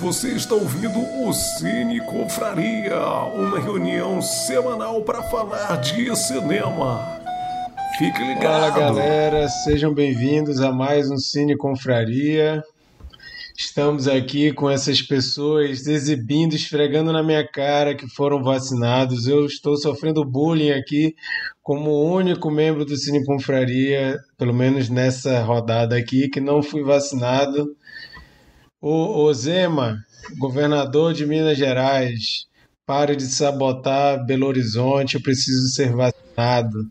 Você está ouvindo o Cine Confraria, uma reunião semanal para falar de cinema. Fique ligado. Fala galera, sejam bem-vindos a mais um Cine Confraria. Estamos aqui com essas pessoas exibindo, esfregando na minha cara que foram vacinados. Eu estou sofrendo bullying aqui como único membro do Cine Confraria, pelo menos nessa rodada aqui, que não fui vacinado. O Zema, governador de Minas Gerais, pare de sabotar Belo Horizonte, eu preciso ser vacinado.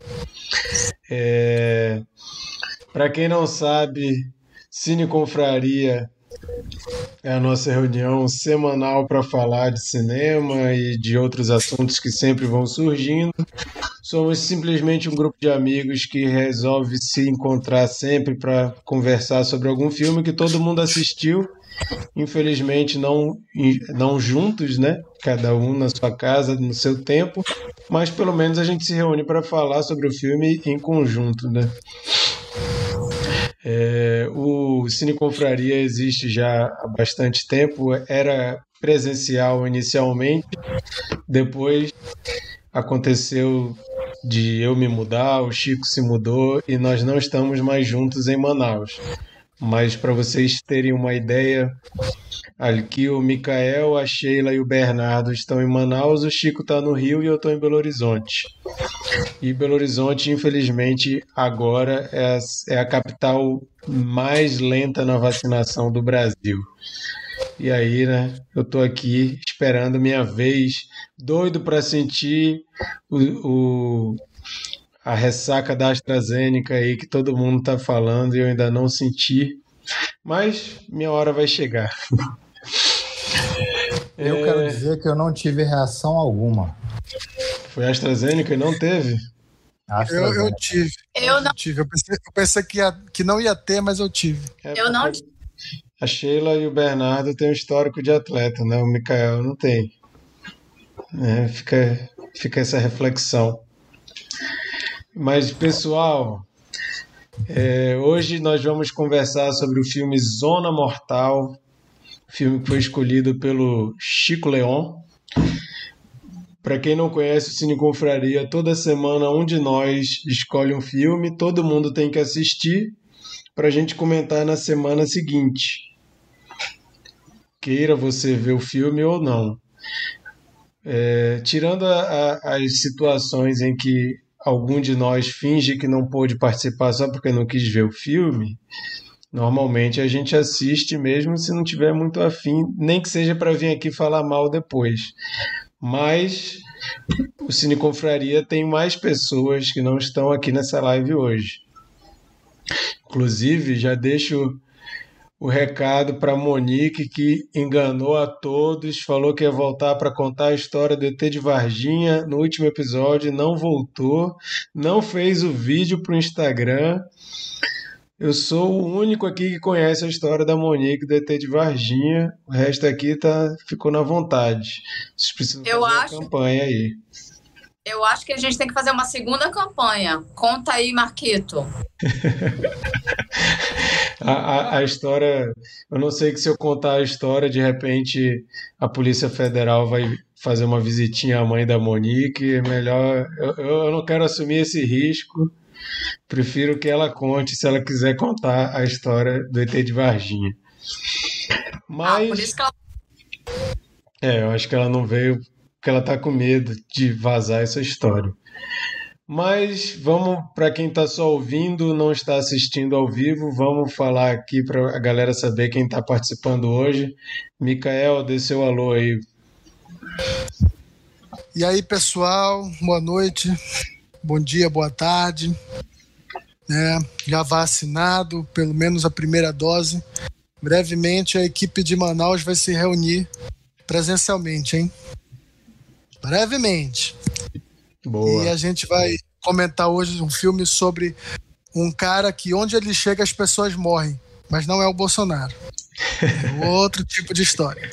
Para quem não sabe, Cine Confraria é a nossa reunião semanal para falar de cinema e de outros assuntos que sempre vão surgindo. Somos simplesmente um grupo de amigos que resolve se encontrar sempre para conversar sobre algum filme que todo mundo assistiu. Infelizmente não juntos, né? Cada um na sua casa, no seu tempo, mas pelo menos a gente se reúne para falar sobre o filme em conjunto, né? O Cine Confraria existe já há bastante tempo, era presencial inicialmente, depois aconteceu de eu me mudar, o Chico se mudou e nós não estamos mais juntos em Manaus. Mas para vocês terem uma ideia, aqui o Micael, a Sheila e o Bernardo estão em Manaus, o Chico está no Rio e eu estou em Belo Horizonte. E Belo Horizonte, infelizmente, agora é a capital mais lenta na vacinação do Brasil. E aí, né, eu estou aqui esperando minha vez, doido para sentir a ressaca da AstraZeneca aí que todo mundo tá falando e eu ainda não senti, mas minha hora vai chegar. Eu quero dizer que eu não tive reação alguma. Foi a AstraZeneca e não teve? Eu tive. Eu tive. Eu pensei que não ia ter, mas eu tive. Eu não tive. A Sheila e o Bernardo têm um histórico de atleta, né? O Micael não tem. Fica essa reflexão. Mas, pessoal, hoje nós vamos conversar sobre o filme Zona Mortal, filme que foi escolhido pelo Chico Leon. Para quem não conhece o Cine Confraria, toda semana um de nós escolhe um filme, todo mundo tem que assistir, para a gente comentar na semana seguinte. Queira você ver o filme ou não. Tirando as situações em que algum de nós finge que não pôde participar só porque não quis ver o filme, normalmente a gente assiste mesmo se não tiver muito afim, nem que seja para vir aqui falar mal depois. Mas o Cine Confraria tem mais pessoas que não estão aqui nessa live hoje. Inclusive, já deixo o recado para Monique, que enganou a todos, falou que ia voltar para contar a história do ET de Varginha no último episódio, não voltou, não fez o vídeo para o Instagram. Eu sou o único aqui que conhece a história da Monique do ET de Varginha, o resto aqui ficou na vontade. Vocês precisam fazer uma campanha aí. Eu acho que a gente tem que fazer uma segunda campanha. Conta aí, Marquito. A história... Eu não sei que se eu contar a história, de repente a Polícia Federal vai fazer uma visitinha à mãe da Monique. Melhor... Eu não quero assumir esse risco. Prefiro que ela conte, se ela quiser contar a história do ET de Varginha. Mas... por isso que ela... eu acho que ela não veio... porque ela está com medo de vazar essa história. Mas vamos, para quem está só ouvindo, não está assistindo ao vivo, vamos falar aqui para a galera saber quem está participando hoje. Micael, dê seu alô aí. E aí, pessoal, boa noite, bom dia, boa tarde. Já vacinado, pelo menos a primeira dose. Brevemente a equipe de Manaus vai se reunir presencialmente, hein? Brevemente. Boa. E a gente vai comentar hoje um filme sobre um cara que onde ele chega as pessoas morrem, mas não é o Bolsonaro. É outro tipo de história.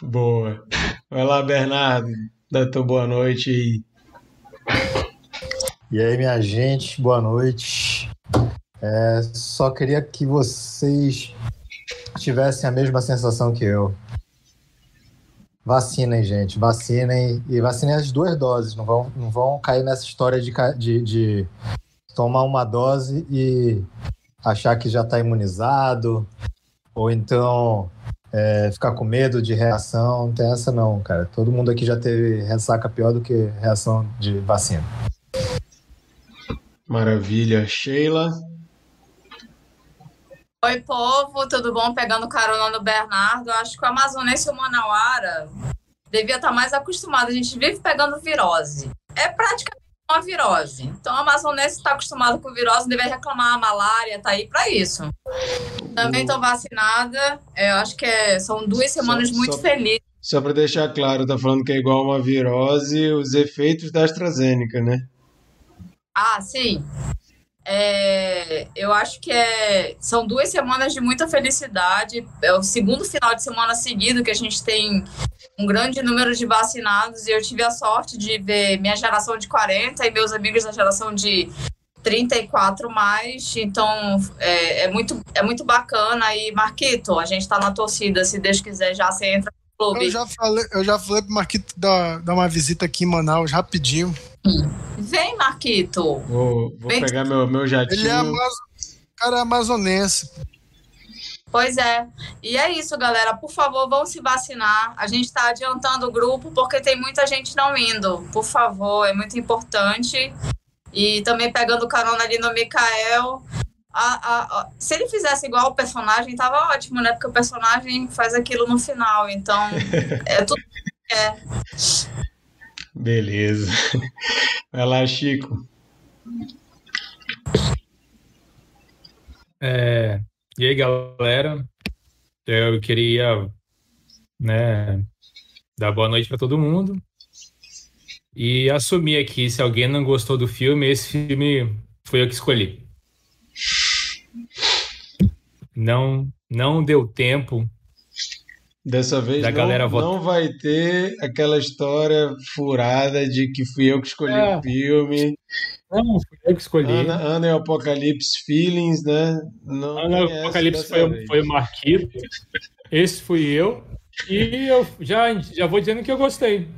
Boa. Vai lá, Bernardo, dá tua boa noite aí. E aí, minha gente, boa noite. Só queria que vocês tivessem a mesma sensação que eu. Vacinem, gente, vacinem. E vacinem as duas doses. Não vão cair nessa história de tomar uma dose e achar que já está imunizado. Ou então ficar com medo de reação. Não tem essa não, cara. Todo mundo aqui já teve ressaca pior do que reação de vacina. Maravilha. Sheila? Oi, povo, tudo bom? Pegando carona no Bernardo. Acho que o amazonense e o manauara devia estar mais acostumado. A gente vive pegando virose. É praticamente uma virose. Então, o amazonense está acostumado com virose, deve reclamar a malária, tá aí para isso. Também estou vacinada. Eu acho que são 2 semanas muito felizes. Só para deixar claro, tá falando que é igual uma virose, os efeitos da AstraZeneca, né? Ah, sim. Eu acho que são 2 semanas de muita felicidade. É o segundo final de semana seguido que a gente tem um grande número de vacinados. E eu tive a sorte de ver minha geração de 40 e meus amigos da geração de 34 mais. Então muito bacana. E Marquito, a gente tá na torcida. Se Deus quiser, já você entra no clube. Eu já falei pro Marquito dar uma visita aqui em Manaus rapidinho. Vem, Marquito. Vou Vem pegar meu jatinho. Ele é cara amazonense. Pois é. E é isso, galera. Por favor, vão se vacinar. A gente está adiantando o grupo porque tem muita gente não indo. Por favor, é muito importante. E também pegando carona ali no Mikael. Se ele fizesse igual o personagem, tava ótimo, né? Porque o personagem faz aquilo no final. Então, é tudo que é. Beleza. Vai lá, Chico. E aí, galera? Eu queria, né, dar boa noite para todo mundo e assumir aqui, se alguém não gostou do filme, esse filme foi eu que escolhi. Não deu tempo. Dessa vez não vai ter aquela história furada de que fui eu que escolhi o filme. Não, fui eu que escolhi. Ana e o Apocalipse Feelings, né? Não, Ana e o Apocalipse foi o Marquito. Esse fui eu. E eu já vou dizendo que eu gostei.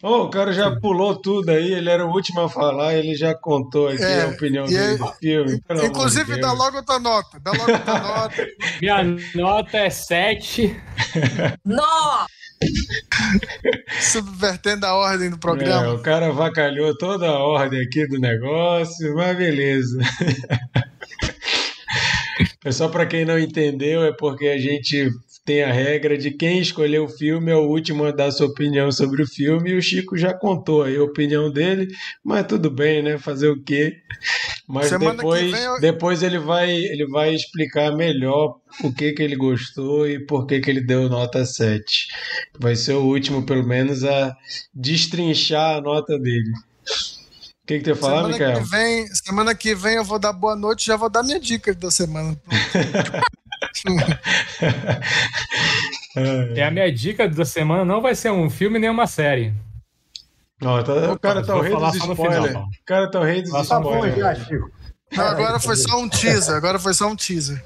O cara já pulou tudo aí, ele era o último a falar, ele já contou aqui a opinião dele do filme. Inclusive, dá logo outra nota. Minha nota é 7. Nó! Subvertendo a ordem do programa. O cara avacalhou toda a ordem aqui do negócio, mas beleza. Só para quem não entendeu, é porque a gente tem a regra de quem escolheu o filme é o último a dar sua opinião sobre o filme, e o Chico já contou aí a opinião dele, mas tudo bem, né? Fazer o quê? Mas depois ele vai explicar melhor o que ele gostou e por que ele deu nota 7. Vai ser o último, pelo menos, a destrinchar a nota dele. O que tu ia falar, Mikael? Semana que vem eu vou dar boa noite, já vou dar minha dica da semana. A minha dica da semana não vai ser um filme nem uma série. Não, o cara tá o rei dos spoilers. O cara tá o rei dos spoilers. Agora foi só um teaser.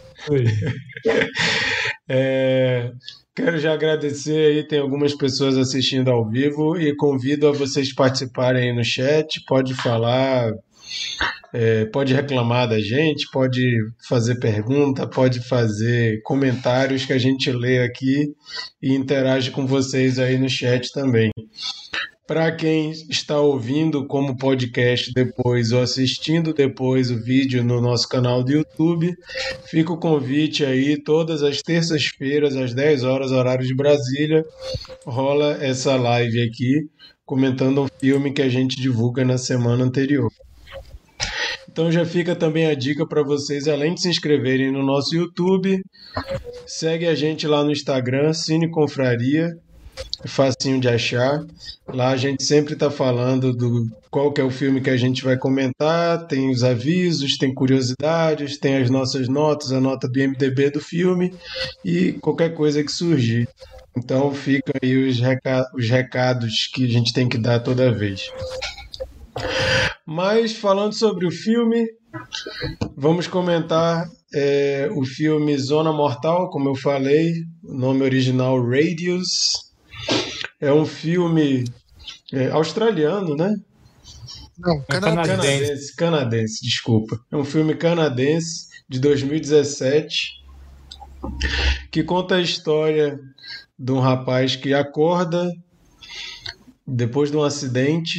Quero já agradecer aí, tem algumas pessoas assistindo ao vivo e convido a vocês participarem aí no chat. Pode falar. Pode reclamar da gente, pode fazer pergunta, pode fazer comentários que a gente lê aqui e interage com vocês aí no chat também. Para quem está ouvindo como podcast depois ou assistindo depois o vídeo no nosso canal do YouTube, fica o convite aí, todas as terças-feiras às 10 horas, horário de Brasília, rola essa live aqui comentando um filme que a gente divulga na semana anterior. Então já fica também a dica para vocês, além de se inscreverem no nosso YouTube, segue a gente lá no Instagram, Cine Confraria, facinho de achar. Lá a gente sempre está falando do qual que é o filme que a gente vai comentar, tem os avisos, tem curiosidades, tem as nossas notas, a nota do IMDB do filme e qualquer coisa que surgir. Então ficam aí os recados que a gente tem que dar toda vez. Mas falando sobre o filme, vamos comentar o filme Zona Mortal, como eu falei, o nome original Radius. É um filme australiano, né? Não, canadense, desculpa. É um filme canadense de 2017 que conta a história de um rapaz que acorda depois de um acidente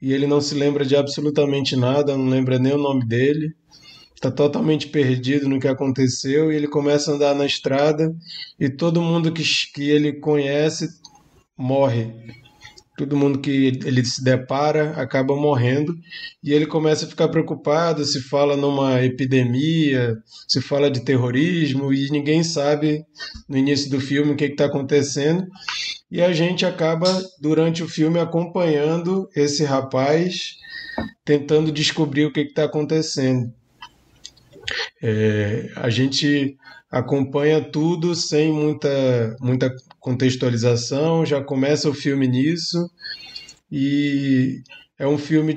e ele não se lembra de absolutamente nada, não lembra nem o nome dele, está totalmente perdido no que aconteceu e ele começa a andar na estrada e todo mundo que ele conhece morre. Todo mundo que ele se depara acaba morrendo e ele começa a ficar preocupado, se fala numa epidemia, se fala de terrorismo e ninguém sabe no início do filme o que está acontecendo. E a gente acaba, durante o filme, acompanhando esse rapaz, tentando descobrir o que está acontecendo. A gente acompanha tudo sem muita contextualização, já começa o filme nisso, e é um filme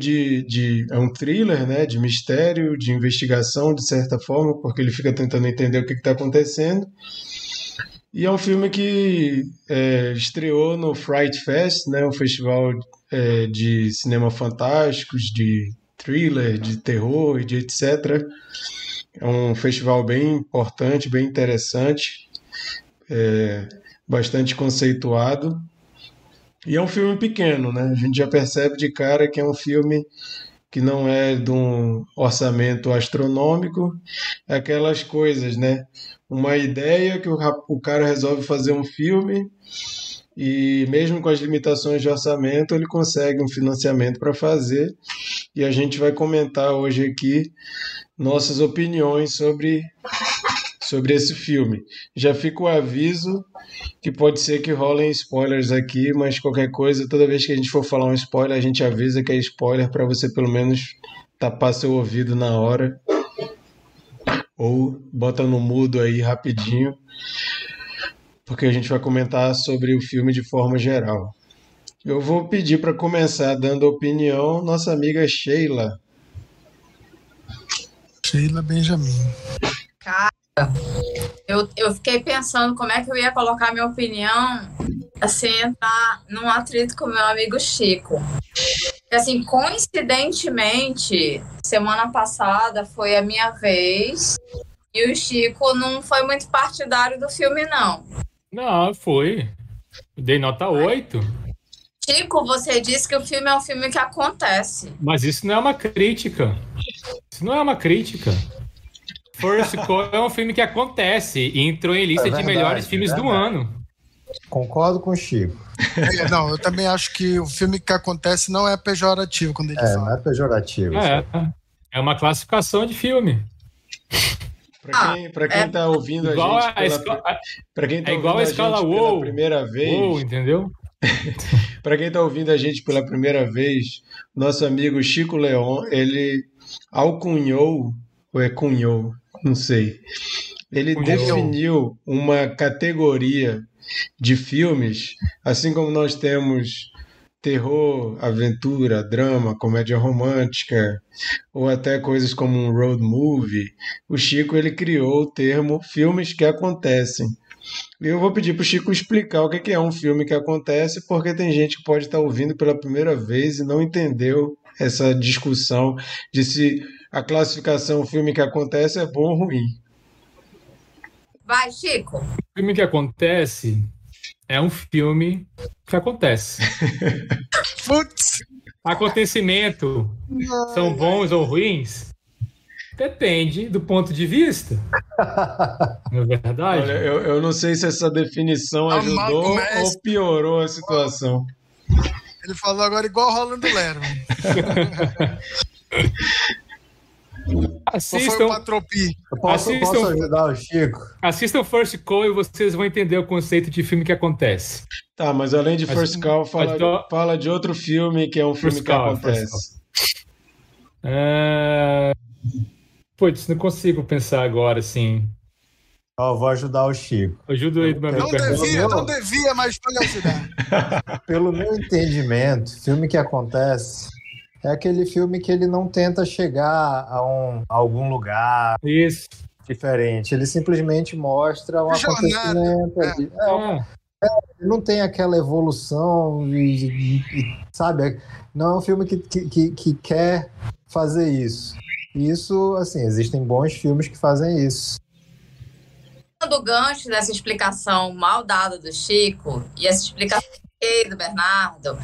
é um thriller, né, de mistério, de investigação, de certa forma, porque ele fica tentando entender o que está acontecendo. E é um filme que estreou no Fright Fest, né, um festival de cinema fantásticos, de thriller, de terror, de etc. É um festival bem importante, bem interessante, bastante conceituado. E é um filme pequeno, né? A gente já percebe de cara que é um filme que não é de um orçamento astronômico, aquelas coisas, né? Uma ideia que o cara resolve fazer um filme e mesmo com as limitações de orçamento ele consegue um financiamento para fazer, e a gente vai comentar hoje aqui nossas opiniões sobre esse filme. Já fica o aviso que pode ser que rolem spoilers aqui, mas qualquer coisa, toda vez que a gente for falar um spoiler, a gente avisa que é spoiler para você pelo menos tapar seu ouvido na hora ou bota no mudo aí rapidinho, porque a gente vai comentar sobre o filme de forma geral. Eu vou pedir para começar dando opinião nossa amiga Sheila. Sheila Benjamin. Cara, eu fiquei pensando como é que eu ia colocar minha opinião assim, entrar num atrito com meu amigo Chico. Assim, coincidentemente, semana passada foi a minha vez e o Chico não foi muito partidário do filme, não. Não, foi. Dei nota 8. Chico, você disse que o filme é um filme que acontece. Mas isso não é uma crítica. Isso não é uma crítica. First Call é um filme que acontece e entrou em lista de melhores filmes do ano. Concordo com o Chico. Não, eu também acho que o filme que acontece não é pejorativo quando ele fala. Não é pejorativo. É uma classificação de filme. Pra quem tá ouvindo igual a gente pela primeira vez... Uou, entendeu? Pra quem tá ouvindo a gente pela primeira vez, nosso amigo Chico Leon, ele alcunhou, ou cunhou, não sei. Ele definiu uma categoria de filmes, assim como nós temos terror, aventura, drama, comédia romântica, ou até coisas como um road movie, o Chico ele criou o termo filmes que acontecem. E eu vou pedir para o Chico explicar o que é um filme que acontece, porque tem gente que pode estar ouvindo pela primeira vez e não entendeu essa discussão de se a classificação filme que acontece é bom ou ruim. Vai, Chico. O filme que acontece é um filme que acontece. Putz! Acontecimento. São bons ou ruins? Depende do ponto de vista. Não é verdade? Olha, eu não sei se essa definição ajudou ou piorou a situação. Ele falou agora igual o Rolando Lero. Posso ajudar o Chico? Assistam First Call e vocês vão entender o conceito de filme que acontece. Tá, mas além de First Call, fala de outro filme que é um filme que acontece. Putz, não consigo pensar agora, assim. Vou ajudar o Chico. Ajuda aí do meu amigo. Não devia, mas pode ajudar. Pelo meu entendimento, filme que acontece... É aquele filme que ele não tenta chegar a algum lugar. Isso. diferente. Ele simplesmente mostra um acontecimento. Não tem aquela evolução e sabe? Não é um filme que quer fazer isso. Isso, assim, existem bons filmes que fazem isso. Do gancho dessa explicação mal dada do Chico e essa explicação do Bernardo,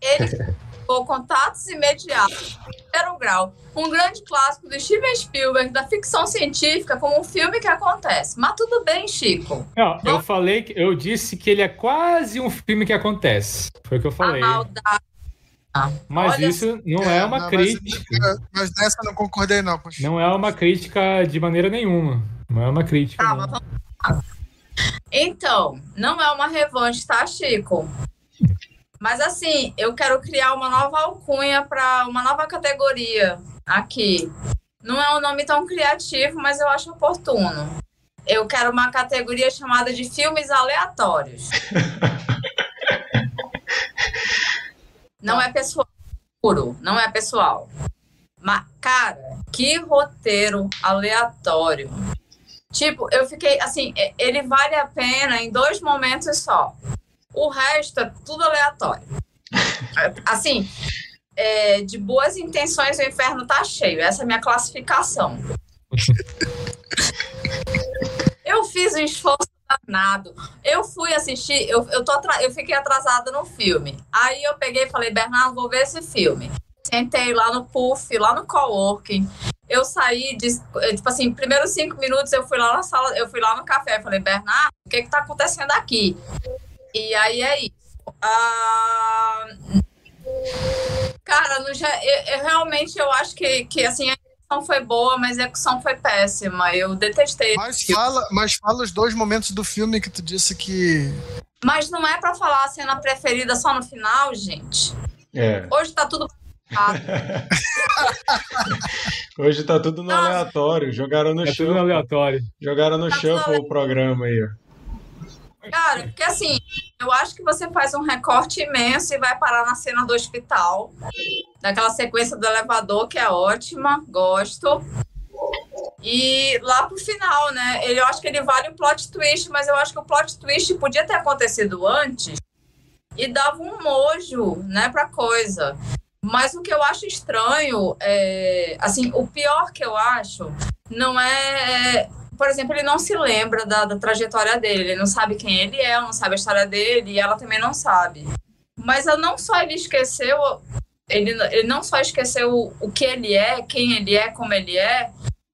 ele pô, Contatos Imediatos de Terceiro Grau, um grande clássico do Steven Spielberg, da ficção científica, como um filme que acontece. Mas tudo bem, Chico. Não, eu falei, eu disse que ele é quase um filme que acontece. Foi o que eu falei. A maldade. Mas olha, isso não é uma crítica. Mas nessa eu não concordei, não. Poxa. Não é uma crítica de maneira nenhuma. Não é uma crítica. Calma, vamos lá. Então, não é uma revanche, tá, Chico? Mas assim, eu quero criar uma nova alcunha para uma nova categoria aqui. Não é um nome tão criativo, mas eu acho oportuno. Eu quero uma categoria chamada de filmes aleatórios. Não é pessoal, juro, não é pessoal. Mas, cara, que roteiro aleatório. Tipo, eu fiquei, assim, ele vale a pena em dois momentos só. O resto é tudo aleatório. Assim, de boas intenções o inferno tá cheio. Essa é a minha classificação. Eu fiz um esforço danado. Eu fui assistir, eu fiquei atrasada no filme. Aí eu peguei e falei, Bernardo, vou ver esse filme. Sentei lá no Puff, lá no coworking. Eu saí, tipo assim, primeiros 5 minutos eu fui lá na sala, eu fui lá no café. Eu falei, Bernardo, o que tá acontecendo aqui? E aí é isso. Cara, eu realmente eu acho que assim, a execução foi boa, mas a execução foi péssima. Eu detestei. Mas fala os dois momentos do filme que tu disse que... Mas não é pra falar a cena preferida só no final, gente. É. Hoje tá tudo... Hoje tá tudo no aleatório. Jogaram no shuffle. Tudo no aleatório. Jogaram no shuffle o programa aí, ó. Cara, porque assim, eu acho que você faz um recorte imenso e vai parar na cena do hospital, daquela sequência do elevador, que é ótima, gosto. E lá pro final, né, eu acho que ele vale o plot twist, mas eu acho que o plot twist podia ter acontecido antes e dava um mojo, né, pra coisa. Mas o que eu acho estranho, assim, o pior que eu acho não é... Por exemplo, ele não se lembra da trajetória dele, ele não sabe quem ele é, não sabe a história dele, e ela também não sabe. Mas não só ele esqueceu, ele não só esqueceu o que ele é, quem ele é,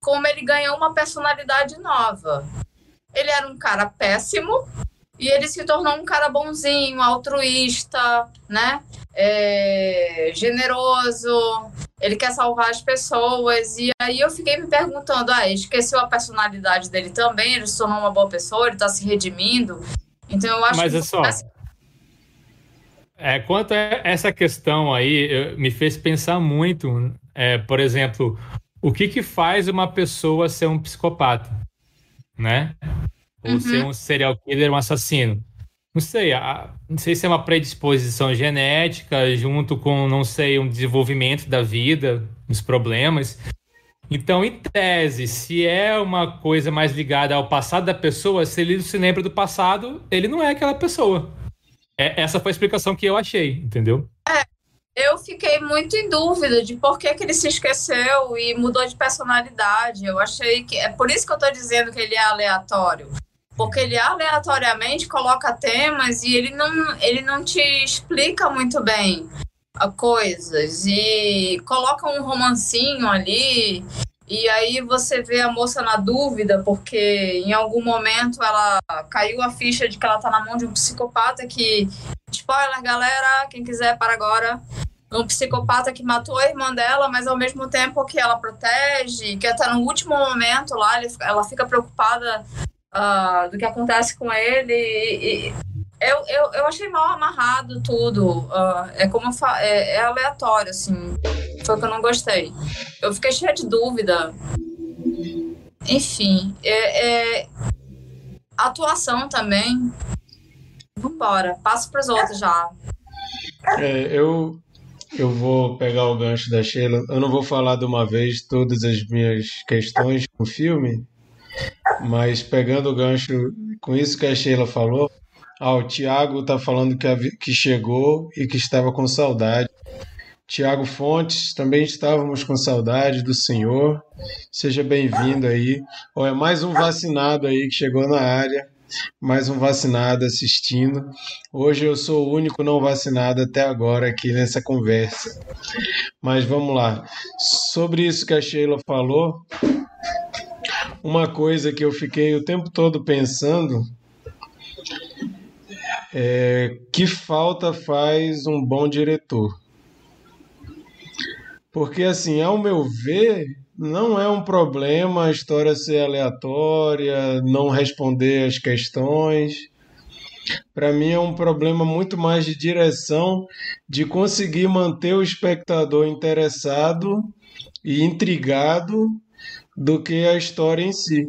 como ele ganhou uma personalidade nova. Ele era um cara péssimo e ele se tornou um cara bonzinho, altruísta, né? Generoso... Ele quer salvar as pessoas. E aí eu fiquei me perguntando, esqueceu a personalidade dele também? Ele se tornou uma boa pessoa, ele tá se redimindo. Então eu acho que... Quanto a essa questão aí, me fez pensar muito. Por exemplo, o que faz uma pessoa ser um psicopata? Né? Ou ser um serial killer, um assassino? Não sei se é uma predisposição genética junto com, um desenvolvimento da vida, uns problemas. Então, em tese, se é uma coisa mais ligada ao passado da pessoa, se ele se lembra do passado, ele não é aquela pessoa. Essa foi a explicação que eu achei, entendeu? Eu fiquei muito em dúvida de por que ele se esqueceu e mudou de personalidade. Eu achei que... É por isso que eu tô dizendo que ele é aleatório. Porque ele aleatoriamente coloca temas e ele não te explica muito bem coisas. E coloca um romancinho ali e aí você vê a moça na dúvida porque em algum momento ela caiu a ficha de que ela tá na mão de um psicopata que... Spoiler, galera, quem quiser, para agora. Um psicopata que matou a irmã dela, mas ao mesmo tempo que ela protege, que até no último momento lá ela fica preocupada... do que acontece com ele e eu achei mal amarrado tudo, é aleatório, assim, foi o que eu não gostei, eu fiquei cheia de dúvida, enfim, atuação também, vambora, passo pros outros já. Eu vou pegar o gancho da Sheila, eu não vou falar de uma vez todas as minhas questões com o filme. Mas pegando o gancho com isso que a Sheila falou, o Thiago está falando que chegou e que estava com saudade. Tiago Fontes, também estávamos com saudade do senhor. Seja bem-vindo aí. É mais um vacinado aí que chegou na área. Mais um vacinado assistindo. Hoje eu sou o único não vacinado até agora aqui nessa conversa. Mas vamos lá. Sobre isso que a Sheila falou, uma coisa que eu fiquei o tempo todo pensando é que falta faz um bom diretor. Porque, assim, ao meu ver, não é um problema a história ser aleatória, não responder às questões. Para mim é um problema muito mais de direção, de conseguir manter o espectador interessado e intrigado do que a história em si.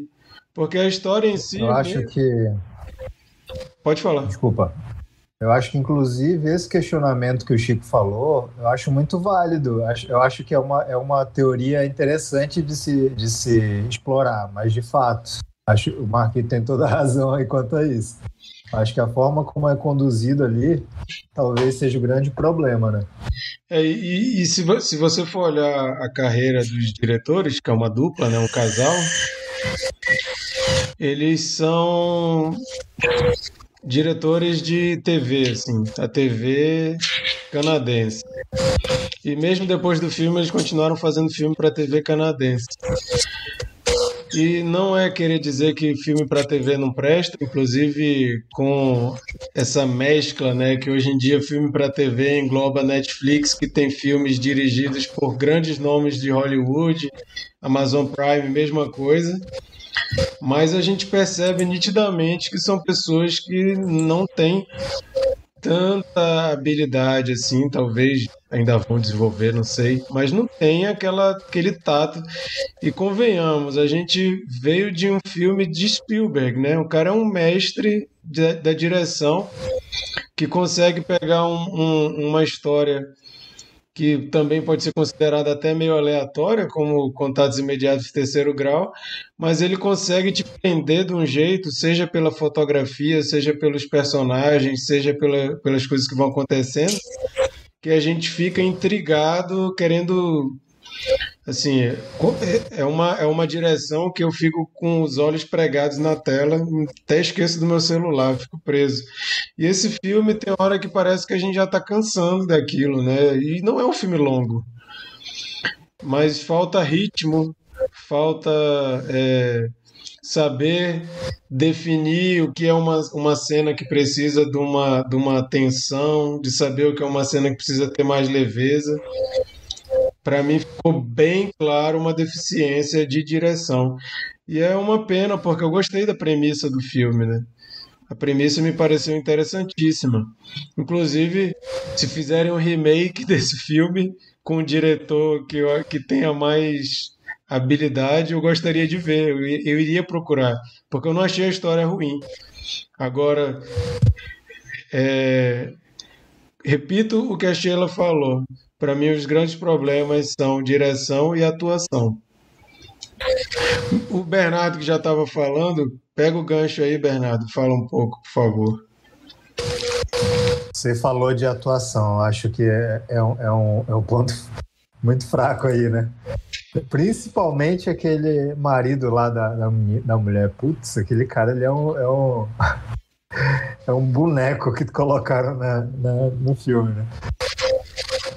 Porque a história em si... Eu acho que... Pode falar. Desculpa. Eu acho que, inclusive, esse questionamento que o Chico falou, eu acho muito válido. Eu acho que é uma teoria interessante de se explorar, mas, de fato, acho o Marquinhos tem toda a razão aí quanto a isso. Acho que a forma como é conduzido ali talvez seja o grande problema, né? Se você for olhar a carreira dos diretores, que é uma dupla, né, um casal, eles são... diretores de TV, assim, a TV canadense. E mesmo depois do filme, eles continuaram fazendo filme para a TV canadense. E não é querer dizer que filme para TV não presta, inclusive com essa mescla, né, que hoje em dia filme para TV engloba Netflix, que tem filmes dirigidos por grandes nomes de Hollywood, Amazon Prime, mesma coisa. Mas a gente percebe nitidamente que são pessoas que não têm tanta habilidade assim, talvez ainda vão desenvolver, não sei, mas não tem aquele tato. E convenhamos, a gente veio de um filme de Spielberg, né? O cara é um mestre da direção que consegue pegar uma história que também pode ser considerada até meio aleatória, como Contatos Imediatos de Terceiro Grau, mas ele consegue te prender de um jeito, seja pela fotografia, seja pelos personagens, seja pelas coisas que vão acontecendo, que a gente fica intrigado, querendo... Assim, é uma direção que eu fico com os olhos pregados na tela, até esqueço do meu celular, fico preso. E esse filme tem hora que parece que a gente já está cansando daquilo, né? E não é um filme longo, mas falta ritmo, falta saber definir o que é uma cena que precisa de uma tensão, de saber o que é uma cena que precisa ter mais leveza. Para mim ficou bem claro uma deficiência de direção. E é uma pena, porque eu gostei da premissa do filme, né? A premissa me pareceu interessantíssima. Inclusive, se fizerem um remake desse filme com um diretor que tenha mais habilidade, eu gostaria de ver, eu iria procurar, porque eu não achei a história ruim. Agora, repito o que a Sheila falou. Para mim, os grandes problemas são direção e atuação. O Bernardo, que já estava falando, pega o gancho aí, Bernardo. Fala um pouco, por favor. Você falou de atuação. Acho que é um ponto muito fraco aí, né? Principalmente aquele marido lá da mulher. Putz, aquele cara, ele é um boneco que colocaram no filme, né?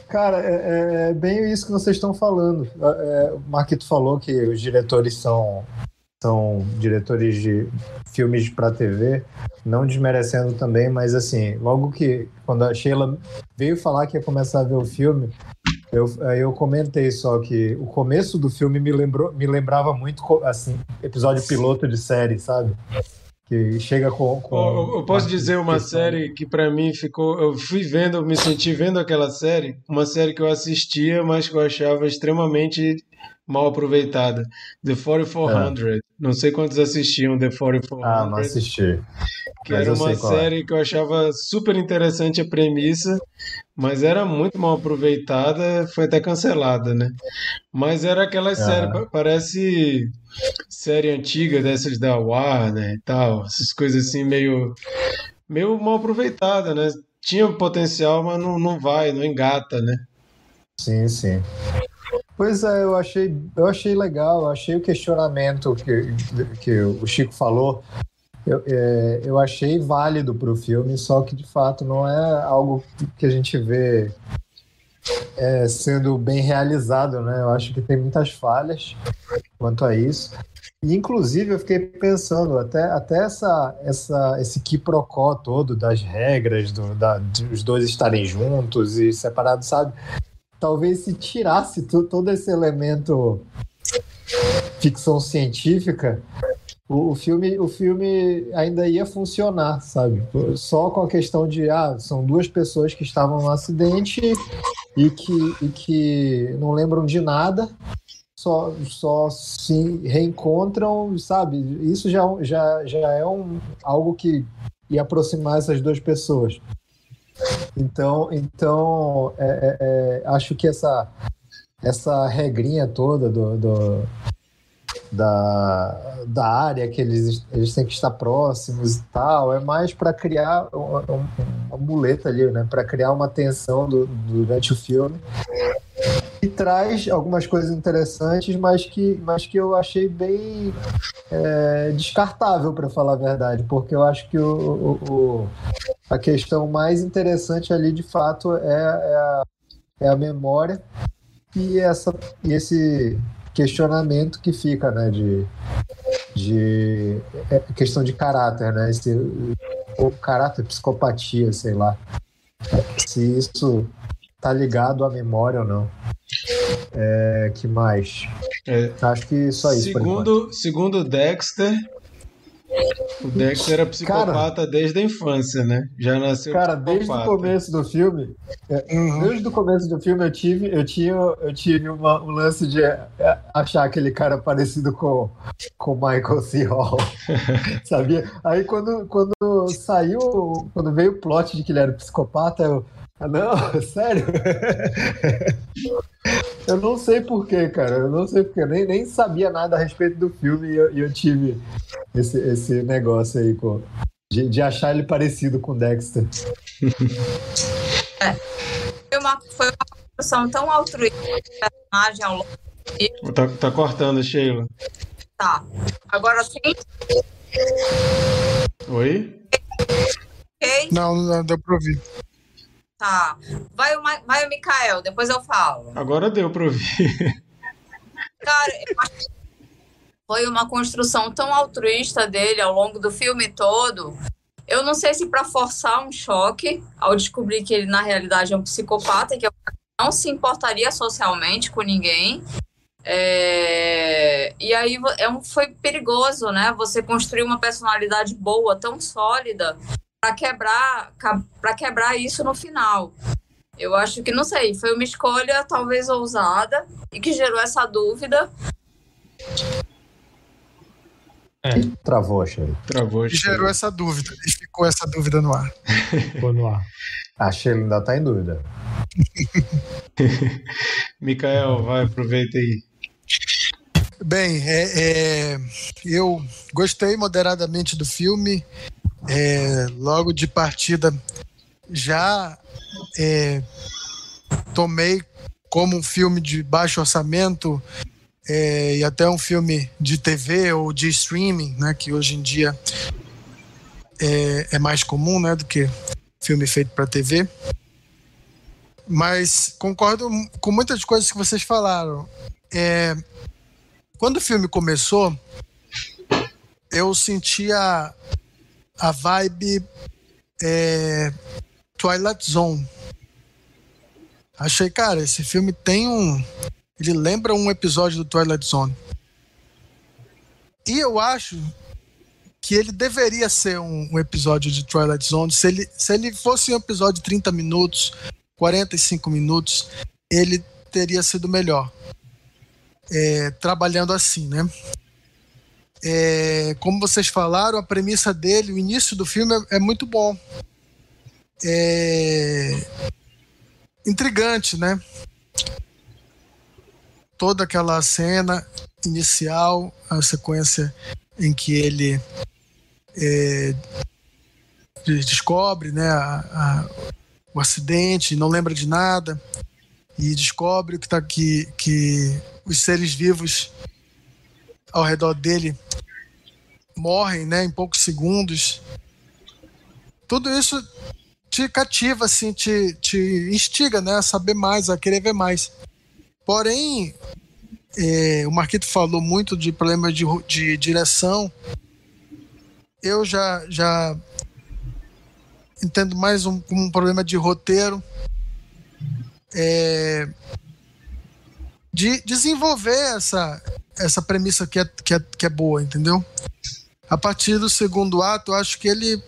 Cara, é bem isso que vocês estão falando. O Marquito falou que os diretores são diretores de filmes para TV, não desmerecendo também, mas assim, logo que quando a Sheila veio falar que ia começar a ver o filme, eu comentei só que o começo do filme me lembrava muito, assim, episódio piloto de série, sabe? Que chega eu posso dizer uma série que para mim ficou... me senti vendo aquela série, uma série que eu assistia, mas que eu achava extremamente mal aproveitada. The 4400. Não sei quantos assistiam The 4400. Ah, não assisti. que mas era uma série que eu achava super interessante a premissa, mas era muito mal aproveitada, foi até cancelada, né? Mas era aquela série, parece série antiga dessas da Warner e tal, essas coisas assim meio mal aproveitada, né? Tinha potencial, mas não engata, né? Sim, sim. Pois é, eu achei legal, achei o questionamento que o Chico falou, eu achei válido para o filme, só que de fato não é algo que a gente vê sendo bem realizado, né? Eu acho que tem muitas falhas quanto a isso. E, inclusive, eu fiquei pensando, até esse quiprocó todo das regras, de os dois estarem juntos e separados, sabe? Talvez se tirasse todo esse elemento ficção científica, o filme ainda ia funcionar, sabe? Só com a questão de, são duas pessoas que estavam no acidente e que não lembram de nada, só se reencontram, sabe? Isso já é algo que ia aproximar essas duas pessoas. Então acho que essa regrinha toda da área que eles têm que estar próximos e tal, é mais para criar uma muleta ali, né? Para criar uma tensão durante o filme. E traz algumas coisas interessantes, mas que eu achei bem descartável, para falar a verdade, porque eu acho que a questão mais interessante ali, de fato, é a memória e esse questionamento que fica, né, de questão de caráter, né, ou caráter, psicopatia, sei lá, se isso tá ligado à memória ou não. Que mais? Acho que só isso. Segundo Dexter, o Dexter era psicopata desde a infância, né? Já nasceu psicopata. Desde o começo do filme, desde o começo do filme eu tive um lance de achar aquele cara parecido com Michael C. Hall, sabia? Aí quando veio o plot de que ele era psicopata, eu... Não, sério? Eu não sei porquê, cara. Eu não sei porquê. Nem sabia nada a respeito do filme e eu tive esse negócio aí de achar ele parecido com Dexter. Foi uma construção tão altruísta do personagem ao longo do filme. Tá cortando, Sheila. Tá. Agora sim. Oi? Okay. Não deu pra ouvir. Tá. Vai o Mikael, depois eu falo. Agora deu para ouvir. Cara, eu acho que foi uma construção tão altruísta dele ao longo do filme todo. Eu não sei se para forçar um choque ao descobrir que ele, na realidade, é um psicopata, que não se importaria socialmente com ninguém. E aí foi perigoso, né? Você construir uma personalidade boa, tão sólida, para quebrar isso no final. Eu acho que, não sei, foi uma escolha talvez ousada e que gerou essa dúvida. Travou, Sheila. Gerou essa dúvida e ficou essa dúvida no ar. Ficou no ar. A Sheila ainda está em dúvida. Mikael, vai, aproveita aí. Bem, eu gostei moderadamente do filme. Logo de partida já tomei como um filme de baixo orçamento e até um filme de TV ou de streaming, né, que hoje em dia é mais comum, né, do que filme feito para TV. Mas concordo com muitas coisas que vocês falaram. Quando o filme começou, eu sentia a vibe Twilight Zone. Achei, cara, esse filme tem ele lembra um episódio do Twilight Zone. E eu acho que ele deveria ser um episódio de Twilight Zone. Se ele fosse um episódio de 30 minutos, 45 minutos, ele teria sido melhor. Trabalhando assim, né? como vocês falaram, a premissa dele, o início do filme é muito bom. Intrigante, né? Toda aquela cena inicial, a sequência em que ele descobre, né, o acidente, não lembra de nada e descobre que, que os seres vivos ao redor dele morrem, né, em poucos segundos. Tudo isso te cativa, assim, te instiga, né, a saber mais, a querer ver mais. Porém, o Marquito falou muito de problemas de direção. Eu já entendo mais um problema de roteiro, de desenvolver essa premissa que é boa, entendeu? A partir do segundo ato, eu acho que ele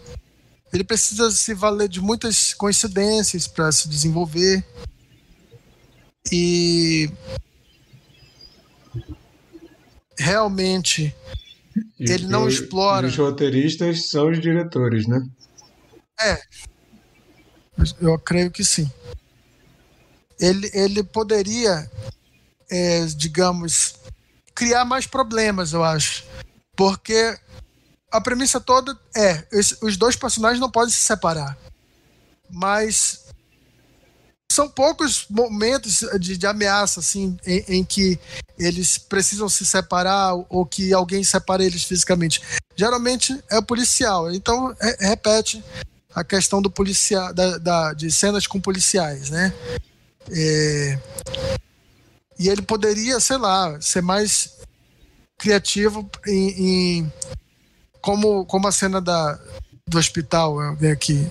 precisa se valer de muitas coincidências para se desenvolver. E realmente ele não explora. Os roteiristas são os diretores, né? Eu creio que sim. Ele poderia, digamos, criar mais problemas, eu acho. Porque a premissa toda é: os dois personagens não podem se separar. Mas são poucos momentos de ameaça, assim, em que eles precisam se separar ou que alguém separa eles fisicamente. Geralmente é o policial. Então, repete a questão do policial, de cenas com policiais, né? E ele poderia, sei lá, ser mais criativo como a cena do hospital, né, que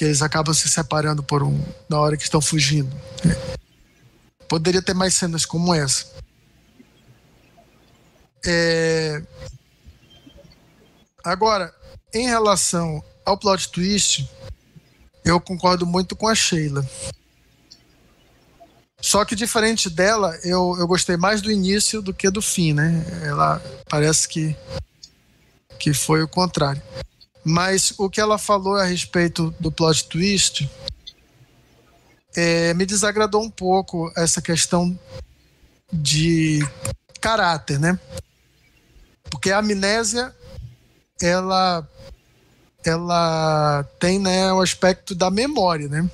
eles acabam se separando na hora que estão fugindo. Poderia ter mais cenas como essa. Agora, em relação ao plot twist, eu concordo muito com a Sheila. Só que, diferente dela, eu gostei mais do início do que do fim, né? Ela parece que foi o contrário. Mas o que ela falou a respeito do plot twist me desagradou um pouco, essa questão de caráter, né? Porque a amnésia, ela tem, né, o aspecto da memória, né?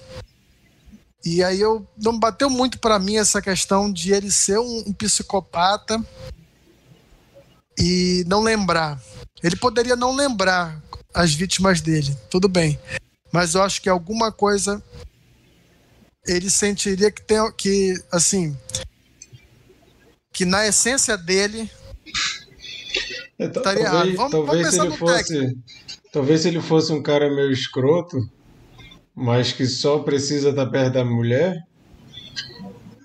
E aí não bateu muito para mim essa questão de ele ser um psicopata e não lembrar. Ele poderia não lembrar as vítimas dele, tudo bem. Mas eu acho que alguma coisa ele sentiria que na essência dele estaria errado. Vamos pensar no técnico. Talvez se ele fosse um cara meio escroto, mas que só precisa estar perto da mulher,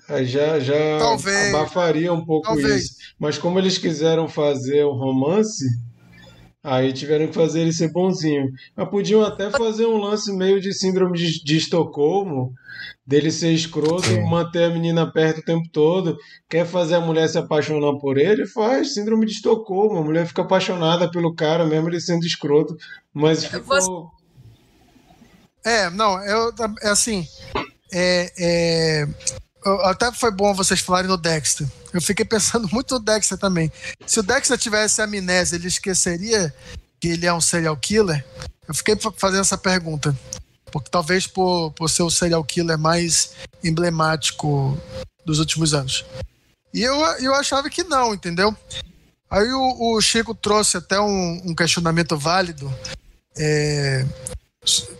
aí já talvez abafaria um pouco isso. Mas como eles quiseram fazer um romance, aí tiveram que fazer ele ser bonzinho. Mas podiam até fazer um lance meio de síndrome de Estocolmo, dele ser escroto e manter a menina perto o tempo todo. Quer fazer a mulher se apaixonar por ele? Faz síndrome de Estocolmo. A mulher fica apaixonada pelo cara, mesmo ele sendo escroto. Mas ficou... Até foi bom vocês falarem do Dexter. Eu fiquei pensando muito no Dexter também. Se o Dexter tivesse amnésia, ele esqueceria que ele é um serial killer? Eu fiquei fazendo essa pergunta. Porque talvez por ser o serial killer mais emblemático dos últimos anos. E eu achava que não, entendeu? Aí o Chico trouxe até um questionamento válido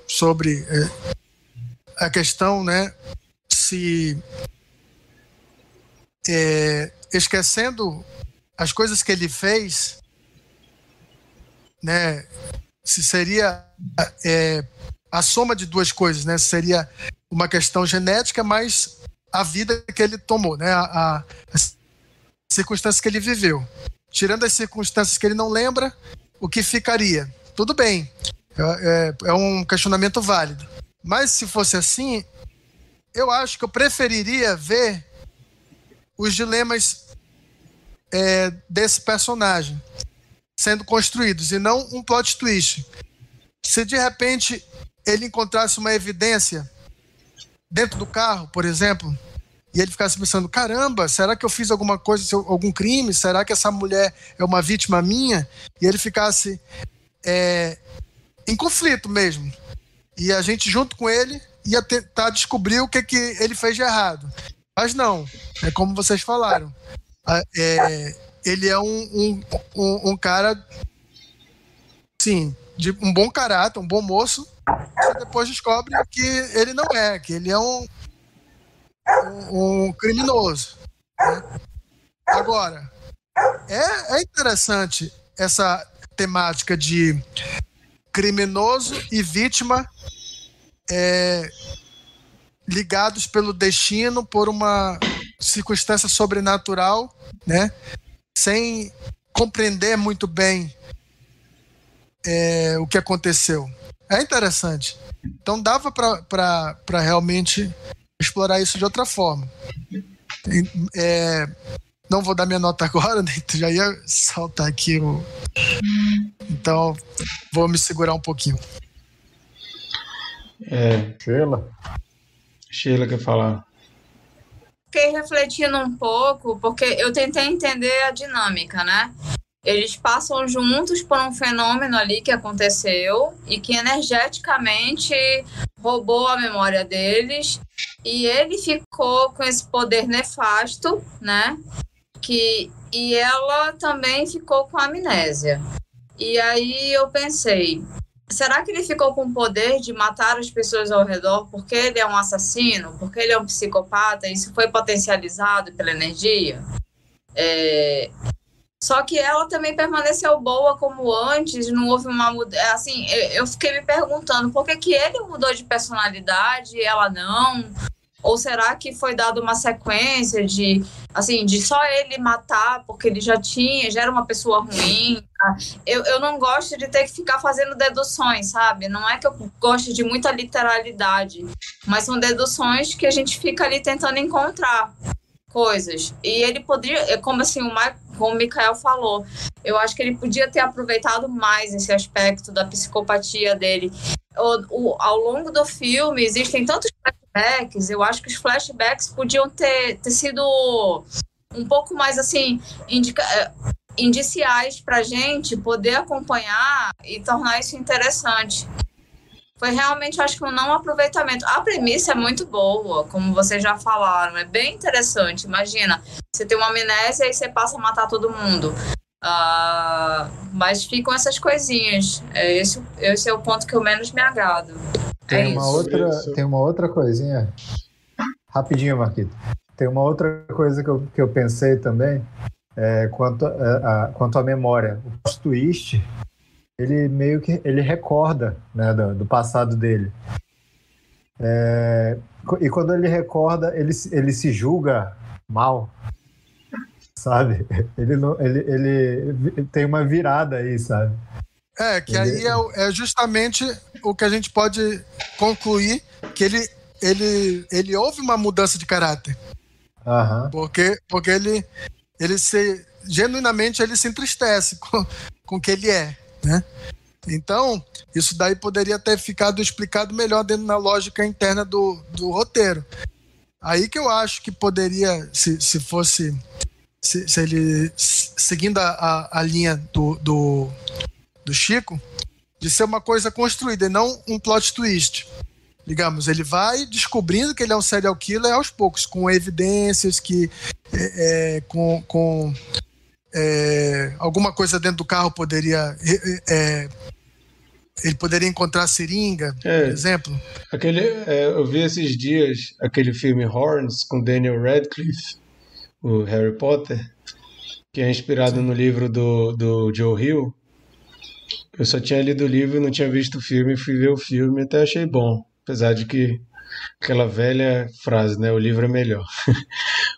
sobre a questão, né? Se... esquecendo as coisas que ele fez, né, se seria a soma de duas coisas, né, seria uma questão genética, mas a vida que ele tomou, né, as circunstâncias que ele viveu, tirando as circunstâncias que ele não lembra, o que ficaria? Tudo bem, é um questionamento válido, mas se fosse assim, eu acho que eu preferiria ver os dilemas desse personagem. sendo construídos e não um plot twist. Se de repente ele encontrasse uma evidência dentro do carro, por exemplo, e ele ficasse pensando, caramba, será que eu fiz alguma coisa, algum crime? Será que essa mulher é uma vítima minha? E ele ficasse em conflito mesmo. E a gente junto com ele ia tentar descobrir o que ele fez de errado. Mas não, é como vocês falaram. Ele é um cara, sim, de um bom caráter, um bom moço. Você depois descobre que ele não é, que ele é um criminoso, né? Agora, é interessante essa temática de criminoso e vítima ligados pelo destino por uma circunstância sobrenatural, né? Sem compreender muito bem o que aconteceu. É interessante. Então dava para realmente explorar isso de outra forma. Não vou dar minha nota agora, né? Já ia saltar aqui o... Então vou me segurar um pouquinho. Sheila quer falar. Fiquei refletindo um pouco, porque eu tentei entender a dinâmica, né? Eles passam juntos por um fenômeno ali que aconteceu e que energeticamente roubou a memória deles, e ele ficou com esse poder nefasto, né? E ela também ficou com amnésia. E aí eu pensei, será que ele ficou com o poder de matar as pessoas ao redor porque ele é um assassino, porque ele é um psicopata? Isso foi potencializado pela energia? Só que ela também permaneceu boa como antes, não houve uma mudança. Assim, eu fiquei me perguntando por que ele mudou de personalidade e ela não? Ou será que foi dada uma sequência de só ele matar, porque ele já era uma pessoa ruim? Eu não gosto de ter que ficar fazendo deduções, sabe? Não é que eu gosto de muita literalidade, mas são deduções que a gente fica ali tentando encontrar coisas. E ele poderia, como o Michael falou, eu acho que ele podia ter aproveitado mais esse aspecto da psicopatia dele. Ao longo do filme, existem tantos flashbacks, eu acho que os flashbacks podiam ter sido um pouco mais, assim, indiciais pra gente poder acompanhar e tornar isso interessante. Foi realmente, acho que um não aproveitamento. A premissa é muito boa, como vocês já falaram, é bem interessante. Imagina, você tem uma amnésia e você passa a matar todo mundo. Mas ficam essas coisinhas. Esse é o ponto que eu menos me agrado. Tem uma outra coisinha. Rapidinho, Marquito. Tem uma outra coisa que eu pensei também, quanto à memória. O plot twist, ele meio que ele recorda, né, do passado dele. E quando ele recorda, ele se julga mal. Sabe? Ele tem uma virada aí, sabe? Aí é justamente o que a gente pode concluir, que ele houve uma mudança de caráter. Uhum. Porque ele se entristece com o que ele é, né? Então, isso daí poderia ter ficado explicado melhor dentro da lógica interna do roteiro. Aí que eu acho que poderia, se fosse... Se ele, seguindo a linha do Chico, de ser uma coisa construída e não um plot twist. Digamos, ele vai descobrindo que ele é um serial killer aos poucos, com evidências, alguma coisa dentro do carro poderia... ele poderia encontrar seringa, por exemplo. Eu vi esses dias aquele filme Horns, com Daniel Radcliffe, o Harry Potter, que é inspirado no livro do Joe Hill. Eu só tinha lido o livro e não tinha visto o filme, fui ver o filme e até achei bom, apesar de que aquela velha frase, né, o livro é melhor.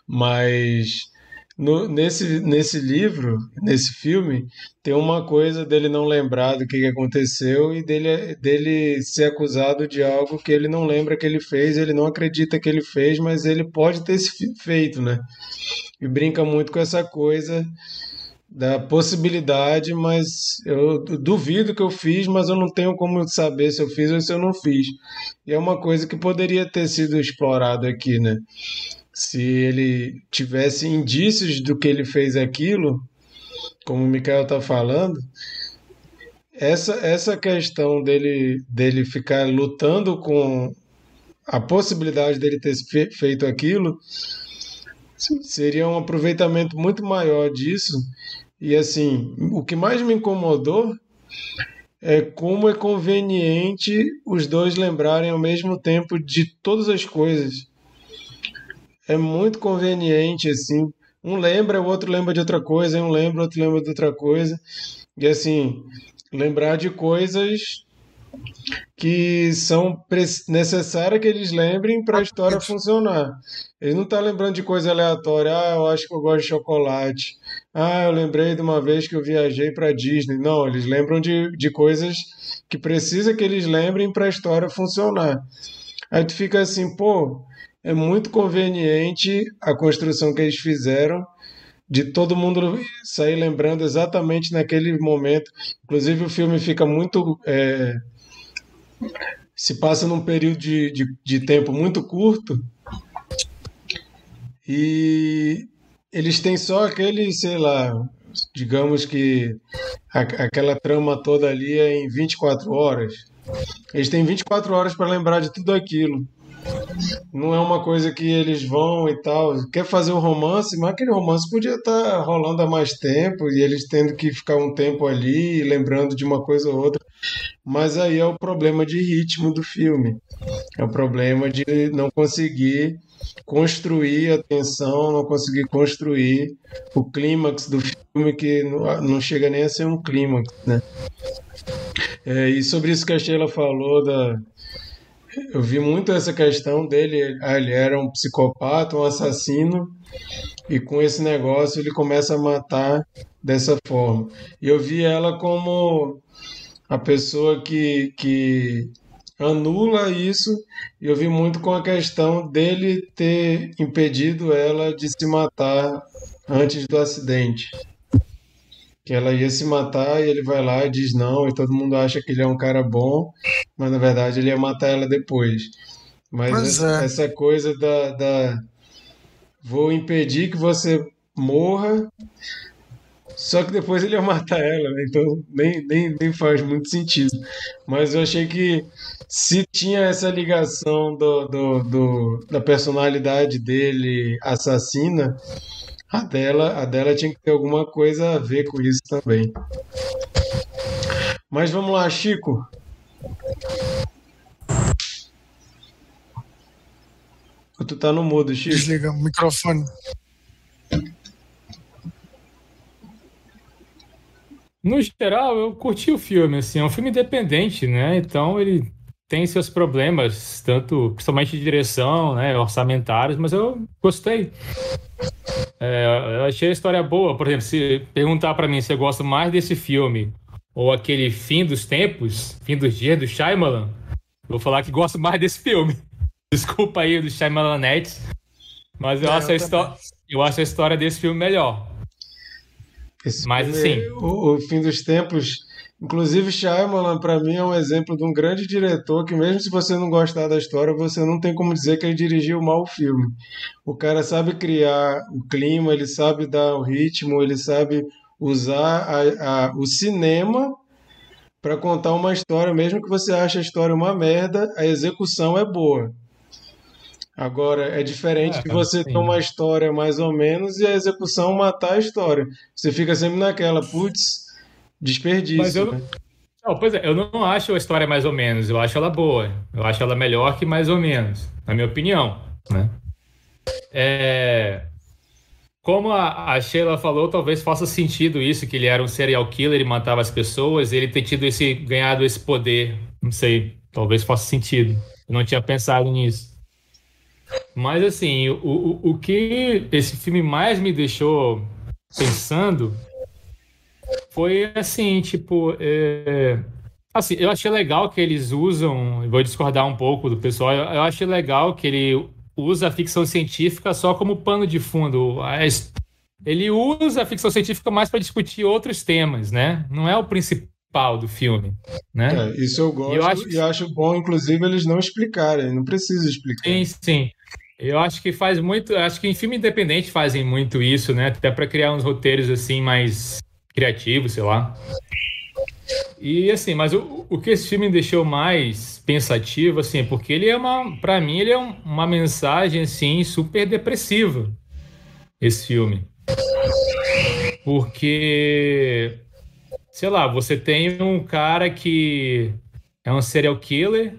Mas nesse livro, nesse filme, tem uma coisa dele não lembrar do que aconteceu e dele ser acusado de algo que ele não lembra que ele fez, ele não acredita que ele fez, mas ele pode ter feito, né? E brinca muito com essa coisa da possibilidade, mas eu duvido que eu fiz, mas eu não tenho como saber se eu fiz ou se eu não fiz. E é uma coisa que poderia ter sido explorado aqui, né? Se ele tivesse indícios do que ele fez aquilo, como o Michael está falando, essa questão dele ficar lutando com a possibilidade dele ter feito aquilo, seria um aproveitamento muito maior disso. E assim, o que mais me incomodou é como é conveniente os dois lembrarem ao mesmo tempo de todas as coisas. É muito conveniente, assim, um lembra, o outro lembra de outra coisa, um lembra, o outro lembra de outra coisa. E assim, lembrar de coisas que são necessárias que eles lembrem para a história funcionar. Ele não está lembrando de coisa aleatória. Ah, eu acho que eu gosto de chocolate. Ah, eu lembrei de uma vez que eu viajei para Disney. Não, eles lembram de coisas que precisa que eles lembrem para a história funcionar. Aí tu fica assim, pô, é muito conveniente a construção que eles fizeram de todo mundo sair lembrando exatamente naquele momento. Inclusive o filme fica muito... se passa num período de tempo muito curto e eles têm só aquele, sei lá, digamos que aquela trama toda ali é em 24 horas. Eles têm 24 horas para lembrar de tudo aquilo. Não é uma coisa que eles vão e tal, quer fazer um romance, mas aquele romance podia estar rolando há mais tempo e eles tendo que ficar um tempo ali lembrando de uma coisa ou outra. Mas aí é o problema de ritmo do filme, é o problema de não conseguir construir a tensão, não conseguir construir o clímax do filme, que não chega nem a ser um clímax, né? E sobre isso que a Sheila falou eu vi muito essa questão dele. Ele era um psicopata, um assassino, e com esse negócio ele começa a matar dessa forma. E eu vi ela como a pessoa que anula isso, e eu vi muito com a questão dele ter impedido ela de se matar antes do acidente. Que ela ia se matar e ele vai lá e diz não, e todo mundo acha que ele é um cara bom, mas na verdade ele ia matar ela depois. Mas essa coisa da vou impedir que você morra, só que depois ele ia matar ela, né? Então nem faz muito sentido. Mas eu achei que se tinha essa ligação da personalidade dele assassina, a dela tinha que ter alguma coisa a ver com isso também. Mas vamos lá, Chico. Tu tá no mudo, Chico. Desliga o microfone. No geral, eu curti o filme, assim, é um filme independente, né? Então ele tem seus problemas, tanto principalmente de direção, né, orçamentários, mas eu gostei. Eu achei a história boa. Por exemplo, se perguntar pra mim se eu gosto mais desse filme ou aquele Fim dos Tempos, Fim dos Dias, do Shyamalan, vou falar que gosto mais desse filme. Desculpa aí, do Shyamalanettes, mas eu acho a história desse filme melhor. Mas assim... O Fim dos Tempos... Inclusive, Shyamalan, para mim, é um exemplo de um grande diretor que, mesmo se você não gostar da história, você não tem como dizer que ele dirigiu mal o filme. O cara sabe criar o clima, ele sabe dar o ritmo, ele sabe usar o cinema para contar uma história. Mesmo que você ache a história uma merda, a execução é boa. Agora, é diferente que você toma a história mais ou menos e a execução matar a história. Você fica sempre naquela, putz... Desperdício. Mas eu, né? Eu não acho a história mais ou menos, eu acho ela boa, eu acho ela melhor que mais ou menos, na minha opinião, né? Como a Sheila falou, talvez faça sentido isso, que ele era um serial killer, ele matava as pessoas, ele ter tido ganhado esse poder, não sei, talvez faça sentido, eu não tinha pensado nisso. Mas assim, o que esse filme mais me deixou pensando foi assim, tipo... Assim, eu achei legal que eles usam... Vou discordar um pouco do pessoal. Eu achei legal que ele usa a ficção científica só como pano de fundo. ele usa a ficção científica mais para discutir outros temas, né? Não é o principal do filme, né? É, isso eu gosto, e acho bom, inclusive, eles não explicarem, não precisa explicar. Sim, sim. Eu acho que faz muito, acho que em filme independente fazem muito isso, né? Até para criar uns roteiros assim mais criativos, sei lá. E assim, mas o que esse filme deixou mais pensativo, assim, porque ele é uma, para mim, ele é uma mensagem assim super depressiva. Esse filme. Porque, sei lá, você tem um cara que é um serial killer,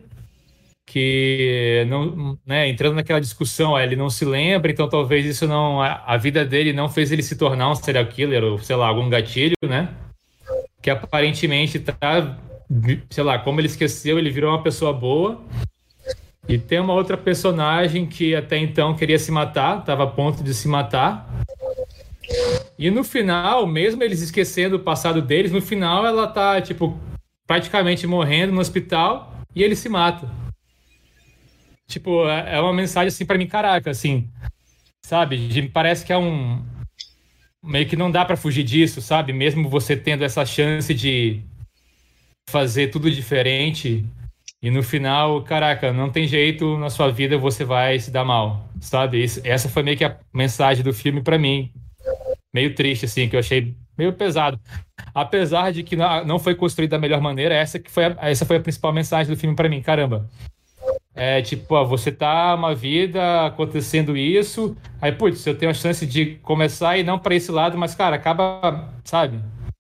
que não, né, entrando naquela discussão, ele não se lembra, então talvez isso não, a vida dele não fez ele se tornar um serial killer, ou sei lá, algum gatilho, né? Que aparentemente tá, sei lá, como ele esqueceu, ele virou uma pessoa boa. E tem uma outra personagem que até então queria se matar, estava a ponto de se matar. E no final, mesmo eles esquecendo o passado deles, no final ela tá, tipo, praticamente morrendo no hospital e ele se mata. Tipo, é uma mensagem assim pra mim, caraca, assim, sabe? Parece que é um... meio que não dá pra fugir disso, sabe? Mesmo você tendo essa chance de fazer tudo diferente... E no final, caraca, não tem jeito, na sua vida você vai se dar mal, sabe? Essa foi meio que a mensagem do filme pra mim. Meio triste, assim, que eu achei meio pesado. Apesar de que não foi construído da melhor maneira, essa foi a principal mensagem do filme pra mim, caramba. É tipo, ó, você tá uma vida acontecendo isso, aí, putz, eu tenho a chance de começar e não pra esse lado, mas, cara, acaba, sabe?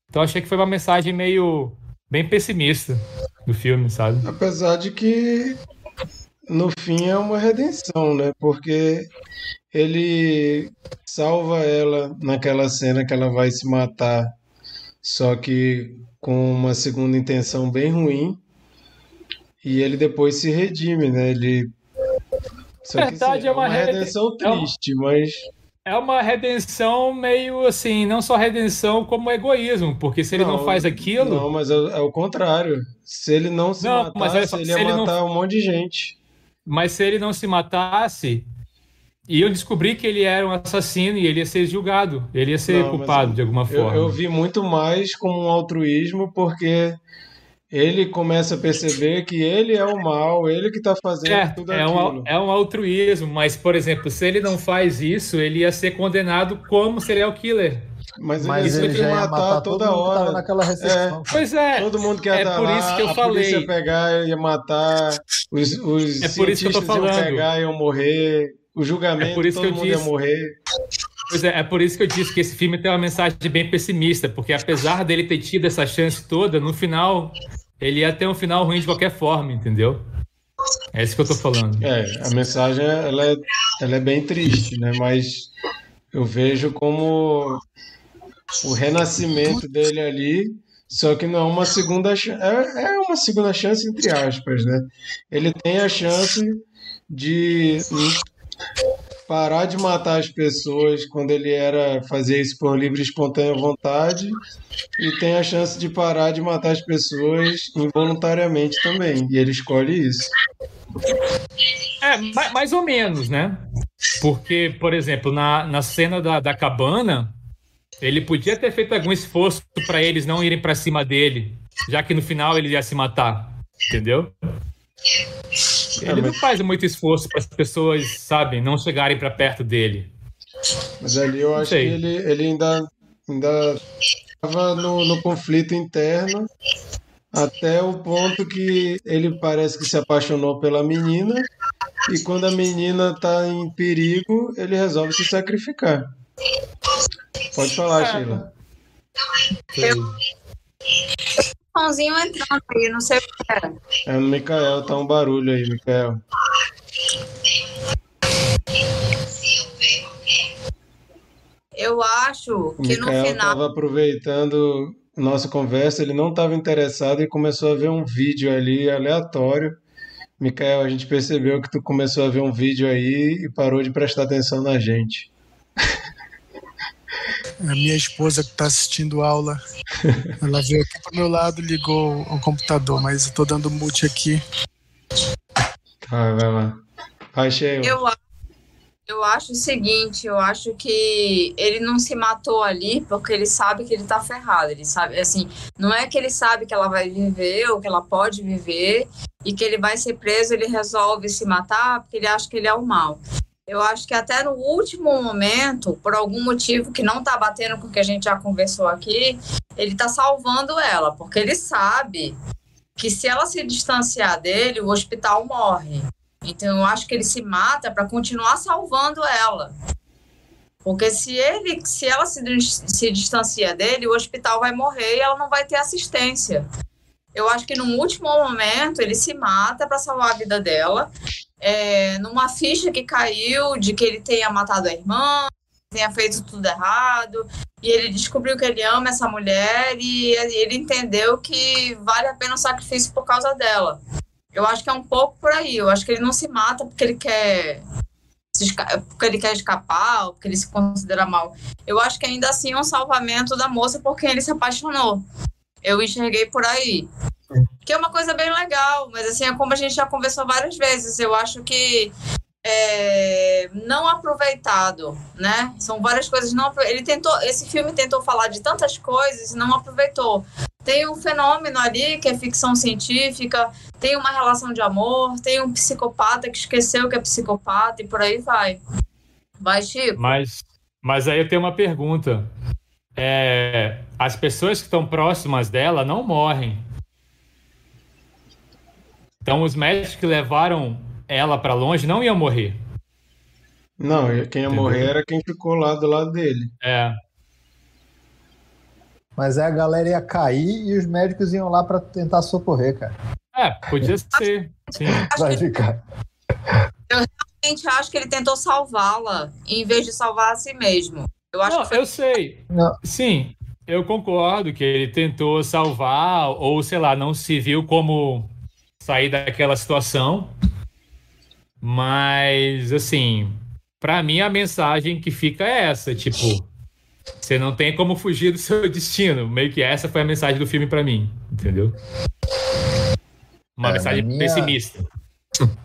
Então achei que foi uma mensagem meio... bem pessimista do filme, sabe? Apesar de que no fim é uma redenção, né? Porque ele salva ela naquela cena que ela vai se matar, só que com uma segunda intenção bem ruim, e ele depois se redime, né? Ele... Só que, verdade, assim, é uma redenção triste, mas... É uma redenção meio assim, não só redenção como egoísmo, porque se ele não faz aquilo... Não, mas é o contrário. Se ele não se matasse, ele ia matar um monte de gente. Mas se ele não se matasse, e eu descobri que ele era um assassino e ele ia ser julgado, ele ia ser culpado de alguma forma. Eu vi muito mais como um altruísmo, porque ele começa a perceber que ele é o mal, ele que está fazendo tudo aquilo. É um altruísmo, mas, por exemplo, se ele não faz isso, ele ia ser condenado como serial killer. Mas ele já ia matar toda hora. Naquela recepção. Pois é. Todo mundo que ia estar lá, isso que eu falei. A polícia ia pegar, ia matar, os cientistas iam pegar, iam morrer, o julgamento, todo mundo ia morrer. Pois é, é por isso que eu disse que esse filme tem uma mensagem bem pessimista, porque apesar dele ter tido essa chance toda, no final, ele ia ter um final ruim de qualquer forma, entendeu? É isso que eu tô falando. É, a mensagem, ela é bem triste, né? Mas eu vejo como o renascimento dele ali, só que não é uma segunda chance, é uma segunda chance entre aspas, né? Ele tem a chance de... parar de matar as pessoas quando ele fazia isso por livre e espontânea vontade, e tem a chance de parar de matar as pessoas involuntariamente também, e ele escolhe isso. É, mais ou menos, né? Porque, por exemplo, na cena da cabana, ele podia ter feito algum esforço para eles não irem para cima dele, já que no final ele ia se matar, entendeu? Ele não faz muito esforço para as pessoas, sabe, não chegarem para perto dele. Mas ali eu acho que ele ainda estava no conflito interno, até o ponto que ele parece que se apaixonou pela menina, e quando a menina está em perigo, ele resolve se sacrificar. Pode falar, Sheila. Pãozinho entrando aí, não sei o que era. É o Michael, tá um barulho aí, Michael. Eu acho que no final... O Michael tava aproveitando nossa conversa, ele não estava interessado e começou a ver um vídeo ali aleatório. Michael, a gente percebeu que tu começou a ver um vídeo aí e parou de prestar atenção na gente. A minha esposa que está assistindo aula, ela veio aqui pro meu lado, ligou o computador, mas eu tô dando mute aqui. Vai lá. Vai, Sheila. Eu, Eu acho o seguinte, eu acho que ele não se matou ali porque ele sabe que ele tá ferrado, ele sabe, assim, não é que ele sabe que ela vai viver ou que ela pode viver e que ele vai ser preso, ele resolve se matar porque ele acha que ele é o mal. Eu acho que até no último momento, por algum motivo que não tá batendo com o que a gente já conversou aqui, ele tá salvando ela, porque ele sabe que se ela se distanciar dele, o hospital morre. Então, eu acho que ele se mata para continuar salvando ela. Porque se ela se distancia dele, o hospital vai morrer e ela não vai ter assistência. Eu acho que, no último momento, ele se mata para salvar a vida dela. Numa ficha que caiu de que ele tenha matado a irmã, tenha feito tudo errado. E ele descobriu que ele ama essa mulher e ele entendeu que vale a pena o sacrifício por causa dela. Eu acho que é um pouco por aí. Eu acho que ele não se mata porque ele quer escapar, ou porque ele se considera mal. Eu acho que ainda assim é um salvamento da moça por quem ele se apaixonou. Eu enxerguei por aí. Que é uma coisa bem legal, mas assim, é como a gente já conversou várias vezes. Eu acho que é não aproveitado, né? São várias coisas. Esse filme tentou falar de tantas coisas e não aproveitou. Tem um fenômeno ali que é ficção científica, tem uma relação de amor, tem um psicopata que esqueceu que é psicopata e por aí vai. Vai, Chico. Mas aí eu tenho uma pergunta. As pessoas que estão próximas dela não morrem. Então os médicos que levaram ela pra longe não iam morrer. Não, quem ia morrer era quem ficou lá do lado dele. Mas a galera ia cair e os médicos iam lá para tentar socorrer, cara. Podia ser. Sim. Vai ficar. Eu realmente acho que ele tentou salvá-la, em vez de salvar a si mesmo. Eu sei. Não. Sim, eu concordo que ele tentou salvar, ou sei lá, não se viu como sair daquela situação. Mas, assim, para mim a mensagem que fica é essa, tipo... Você não tem como fugir do seu destino. Meio que essa foi a mensagem do filme pra mim, entendeu? Uma mensagem pessimista.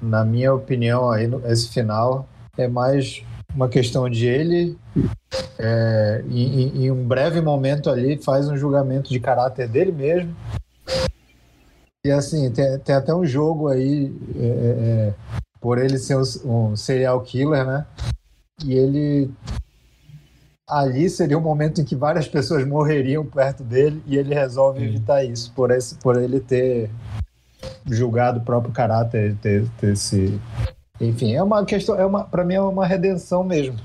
Na minha opinião, aí, esse final é mais uma questão de ele, em um breve momento ali, faz um julgamento de caráter dele mesmo. E assim, tem até um jogo aí, por ele ser um serial killer, né? E ele... Ali seria um momento em que várias pessoas morreriam perto dele e ele resolve evitar isso, por ele ter julgado o próprio caráter, ter se... Enfim, é uma questão, para mim é uma redenção mesmo.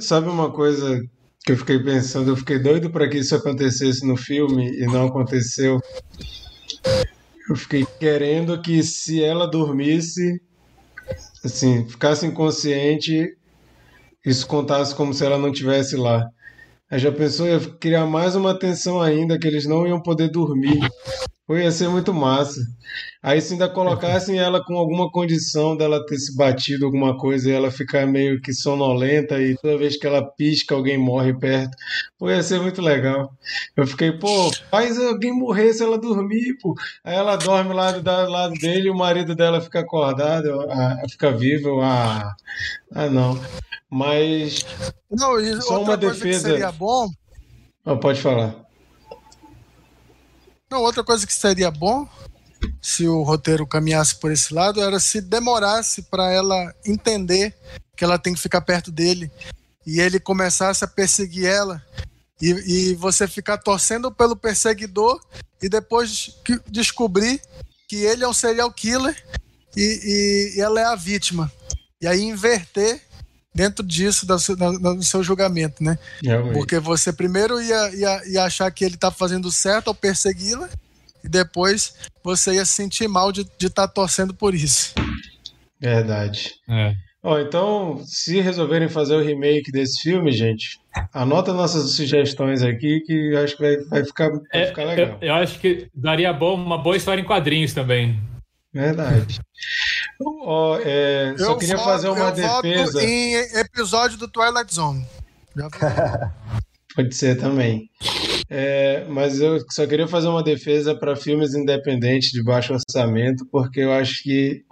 Sabe uma coisa que eu fiquei pensando? Eu fiquei doido para que isso acontecesse no filme e não aconteceu. Eu fiquei querendo que se ela dormisse, assim, ficasse inconsciente... Isso contasse como se ela não estivesse lá. Aí já pensou, ia criar mais uma tensão ainda, que eles não iam poder dormir. Ou ia ser muito massa. Aí se ainda colocassem ela com alguma condição dela ter se batido alguma coisa e ela ficar meio que sonolenta e toda vez que ela pisca alguém morre perto. Pô, ia ser muito legal. Eu fiquei, pô, faz alguém morrer se ela dormir, pô. Aí ela dorme lá do lado dele e o marido dela fica acordado, fica vivo. Não. Mas não, e só outra uma coisa defesa que seria bom. Não, pode falar. Não, outra coisa que seria bom se o roteiro caminhasse por esse lado era se demorasse para ela entender que ela tem que ficar perto dele e ele começasse a perseguir ela e você ficar torcendo pelo perseguidor e depois descobrir que ele é um serial killer e ela é a vítima e aí inverter dentro disso, do seu julgamento, né? Realmente. Porque você primeiro ia achar que ele tá fazendo certo ao persegui-la, e depois você ia se sentir mal de estar torcendo por isso. Verdade. Então, se resolverem fazer o remake desse filme, gente, anota nossas sugestões aqui, que acho que vai ficar legal. Eu acho que daria uma boa história em quadrinhos também. Verdade. Só queria fazer uma defesa. Em episódio do Twilight Zone. Pode ser também. Mas eu só queria fazer uma defesa para filmes independentes de baixo orçamento, porque eu acho que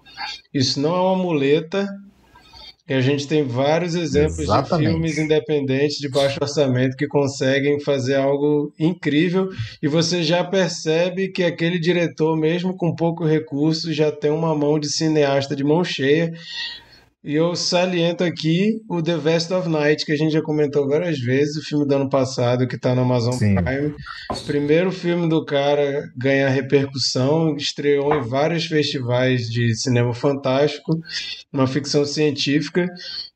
isso não é uma muleta, E a gente tem vários exemplos de filmes independentes de baixo orçamento que conseguem fazer algo incrível e você já percebe que aquele diretor, mesmo com pouco recurso, já tem uma mão de cineasta de mão cheia. E eu saliento aqui o The Vest of Night, que a gente já comentou várias vezes, o filme do ano passado, que está na Amazon Prime. Primeiro filme do cara ganhar repercussão, estreou em vários festivais de cinema fantástico, uma ficção científica,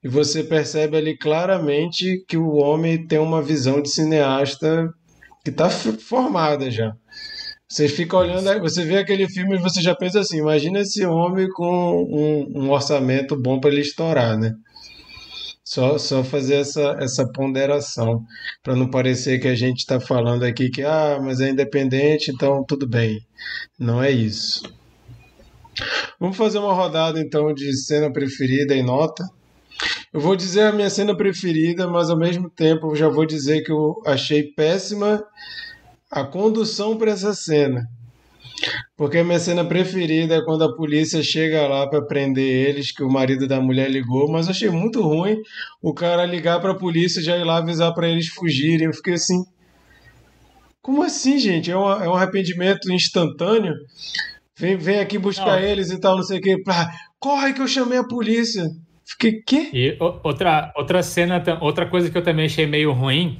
e você percebe ali claramente que o homem tem uma visão de cineasta que está formada já. Você fica olhando, você vê aquele filme e você já pensa assim, imagina esse homem com um orçamento bom para ele estourar, né? Só fazer essa ponderação, para não parecer que a gente está falando aqui que, mas é independente, então tudo bem. Não é isso. Vamos fazer uma rodada, então, de cena preferida e nota. Eu vou dizer a minha cena preferida, mas ao mesmo tempo eu já vou dizer que eu achei péssima a condução para essa cena, porque a minha cena preferida é quando a polícia chega lá para prender eles, que o marido da mulher ligou, mas eu achei muito ruim o cara ligar para a polícia e já ir lá avisar para eles fugirem. Eu fiquei assim, como assim, gente? É um arrependimento instantâneo? Vem aqui buscar eles e tal, não sei o que, corre que eu chamei a polícia. Fiquei, quê? E outra cena, outra coisa que eu também achei meio ruim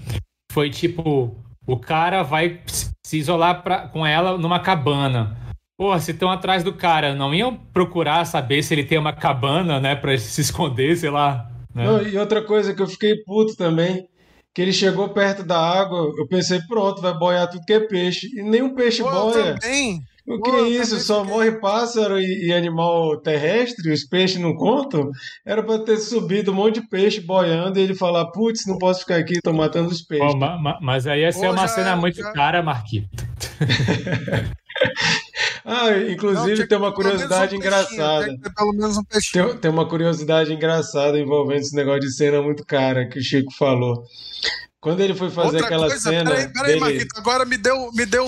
foi tipo... O cara vai se isolar com ela numa cabana. Porra, se estão atrás do cara, não iam procurar saber se ele tem uma cabana, né? Pra se esconder, sei lá. Né? Não, e outra coisa que eu fiquei puto também, que ele chegou perto da água, eu pensei, pronto, vai boiar tudo que é peixe. E nem um peixe boia. Também. O que é isso? Só morre pássaro e animal terrestre? Os peixes não contam? Era pra ter subido um monte de peixe boiando e ele falar, putz, não posso ficar aqui, tô matando os peixes. Mas aí essa é uma cena muito cara, Marquinhos. Inclusive tem uma curiosidade engraçada. Tem uma curiosidade engraçada envolvendo esse negócio de cena muito cara que o Chico falou. Quando ele foi fazer outra aquela coisa, cena... Peraí, Marquito, agora me deu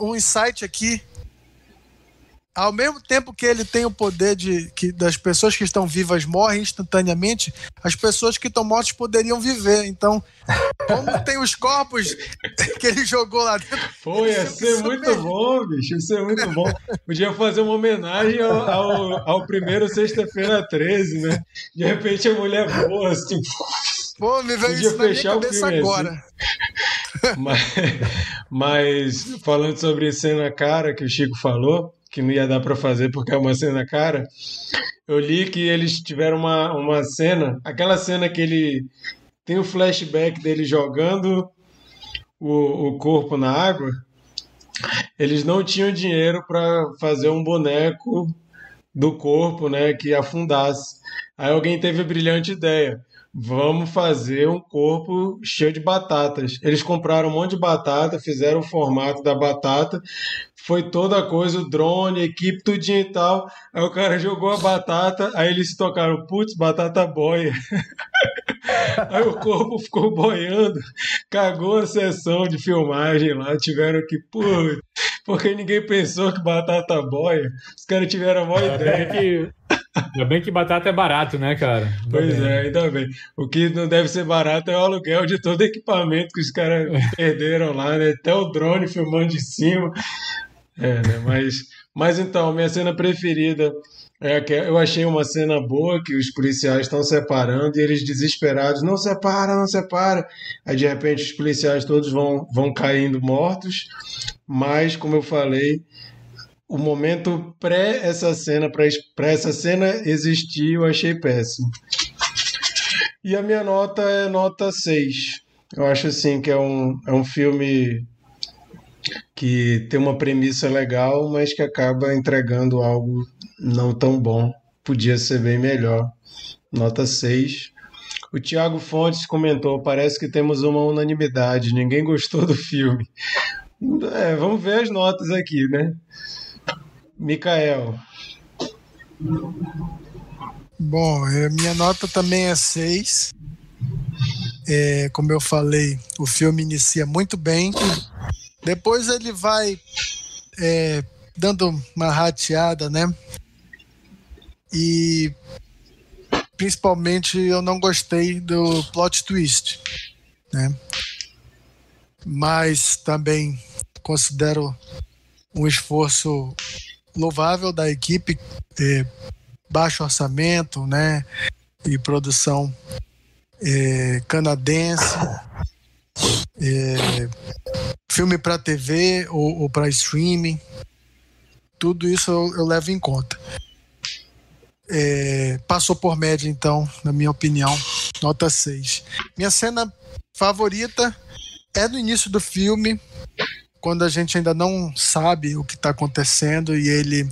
um insight aqui. Ao mesmo tempo que ele tem o poder das pessoas que estão vivas morrem instantaneamente, as pessoas que estão mortas poderiam viver. Então, como tem os corpos que ele jogou lá dentro... Pô, ia ser muito bom, bicho. Isso é muito bom. Podia fazer uma homenagem ao primeiro Sexta-feira 13, né? De repente a mulher voa, assim... Pô, me veio isso na minha cabeça agora. Assim. Mas falando sobre cena cara que o Chico falou, que não ia dar pra fazer porque é uma cena cara, eu li que eles tiveram uma cena, aquela cena que ele tem o flashback dele jogando o corpo na água, eles não tinham dinheiro pra fazer um boneco do corpo, né, que afundasse. Aí alguém teve a brilhante ideia. Vamos fazer um corpo cheio de batatas. Eles compraram um monte de batata, fizeram o formato da batata, foi toda a coisa, o drone, a equipe, tudinho e tal. Aí o cara jogou a batata, aí eles se tocaram, putz, batata boia. Aí o corpo ficou boiando, cagou a sessão de filmagem lá, tiveram que, putz, porque ninguém pensou que batata boia. Os caras tiveram a maior ideia. Ainda bem que batata é barato, né, cara? Ainda bem. O que não deve ser barato é o aluguel de todo equipamento que os caras perderam lá, né? Até o drone filmando de cima. Né? Mas então, minha cena preferida é que eu achei uma cena boa que os policiais estão separando e eles desesperados, não separa, não separa. Aí, de repente, os policiais todos vão caindo mortos, mas, como eu falei... O momento pré essa cena existir, eu achei péssimo. E a minha nota é nota 6. Eu acho assim que é um filme que tem uma premissa legal, mas que acaba entregando algo não tão bom. Podia ser bem melhor. Nota 6. O Thiago Fontes comentou, parece que temos uma unanimidade, ninguém gostou do filme. Vamos ver as notas aqui, né? Micael. Bom, minha nota também é 6. Como eu falei, o filme inicia muito bem. Depois ele vai dando uma rateada, né? E principalmente eu não gostei do plot twist, né? Mas também considero um esforço louvável da equipe, baixo orçamento, né? E produção canadense, filme para TV ou para streaming, tudo isso eu levo em conta. Passou por média, então, na minha opinião, nota 6. Minha cena favorita é no início do filme, quando a gente ainda não sabe o que está acontecendo e ele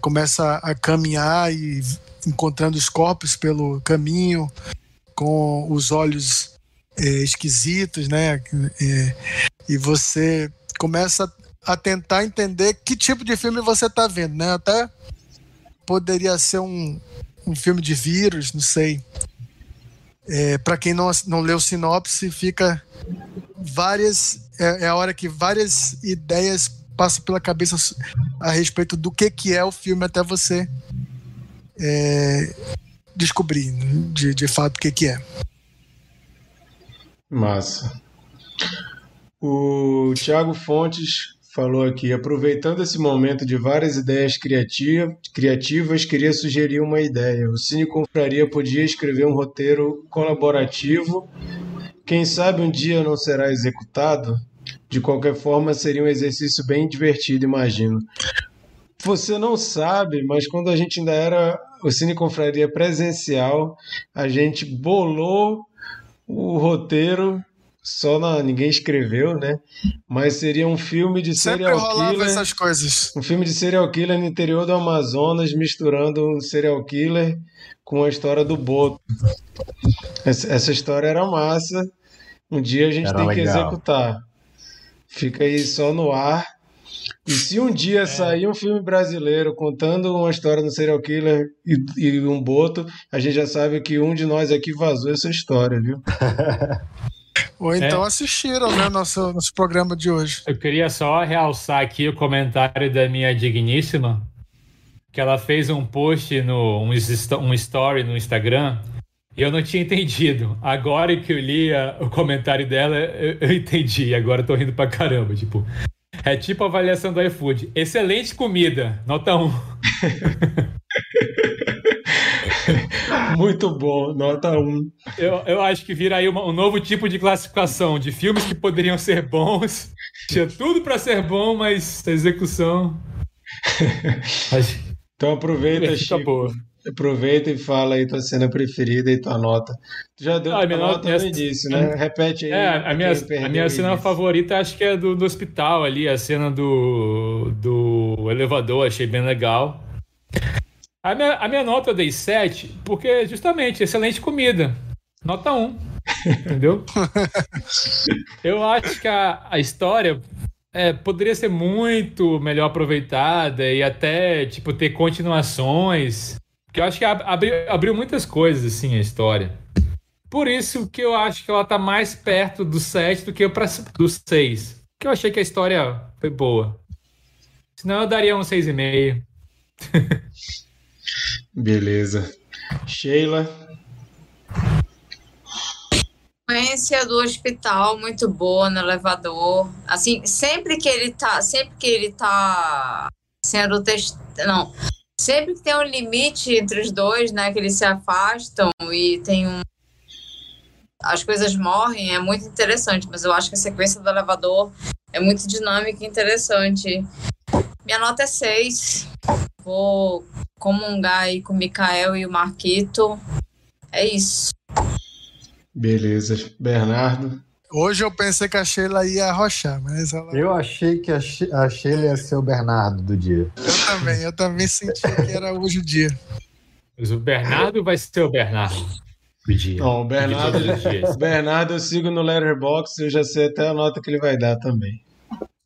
começa a caminhar e encontrando os corpos pelo caminho, com os olhos esquisitos, né? E você começa a tentar entender que tipo de filme você está vendo, né? Até poderia ser um filme de vírus, não sei. Para quem não leu sinopse, fica várias... É a hora que várias ideias passam pela cabeça a respeito do que é o filme até você descobrir, de fato, o que é. Massa. O Thiago Fontes falou aqui: aproveitando esse momento de várias ideias criativas, queria sugerir uma ideia. O Cine Confraria podia escrever um roteiro colaborativo. Quem sabe um dia não será executado? De qualquer forma, seria um exercício bem divertido, imagino. Você não sabe, mas quando a gente ainda era o Cine Confraria presencial, a gente bolou o roteiro, ninguém escreveu, né? Mas seria um filme de serial killer. Sempre rolava essas coisas. Um filme de serial killer no interior do Amazonas, misturando um serial killer com a história do Boto. Essa história era massa. Um dia a gente era tem legal. Que executar. Fica aí só no ar. E se um dia sair um filme brasileiro contando uma história do serial killer e um Boto, a gente já sabe que um de nós aqui vazou essa história, viu? Ou então assistiram, né, nosso programa de hoje. Eu queria só realçar aqui o comentário da minha digníssima, que ela fez um post, um story no Instagram, e eu não tinha entendido. Agora que eu li o comentário dela, eu entendi. Agora eu tô rindo pra caramba, tipo... É tipo a avaliação do iFood. Excelente comida, nota 1. Muito bom, nota 1. Eu acho que vira aí um novo tipo de classificação de filmes que poderiam ser bons. Tinha tudo para ser bom, mas a execução... Então aproveita, Chico. Aproveita e fala aí tua cena preferida e tua nota. Tu já deu tua nota no início, né? Repete aí. A minha cena favorita acho que é do hospital ali, a cena do elevador, achei bem legal. A minha nota eu dei 7, porque justamente, excelente comida. Nota 1, entendeu? Eu acho que a história poderia ser muito melhor aproveitada e até tipo ter continuações, porque eu acho que abriu muitas coisas assim a história. Por isso que eu acho que ela tá mais perto do 7 do que do 6, porque eu achei que a história foi boa. Senão eu daria um 6,5. Beleza. Sheila. Sequência do hospital muito boa no elevador. Assim, sempre que ele tá sendo testado, não. Sempre que tem um limite entre os dois, né, que eles se afastam e tem as coisas morrem, é muito interessante, mas eu acho que a sequência do elevador é muito dinâmica e interessante. Minha nota é 6. Vou comungar aí com o Mikael e o Marquito. É isso. Beleza. Bernardo? Hoje eu pensei que a Sheila ia arrochar, mas ela... Eu achei que a Sheila ia ser o Bernardo do dia. Eu também senti que era hoje o dia. Mas o Bernardo vai ser o Bernardo do dia. Não, o Bernardo eu sigo no Letterboxd, eu já sei até a nota que ele vai dar também.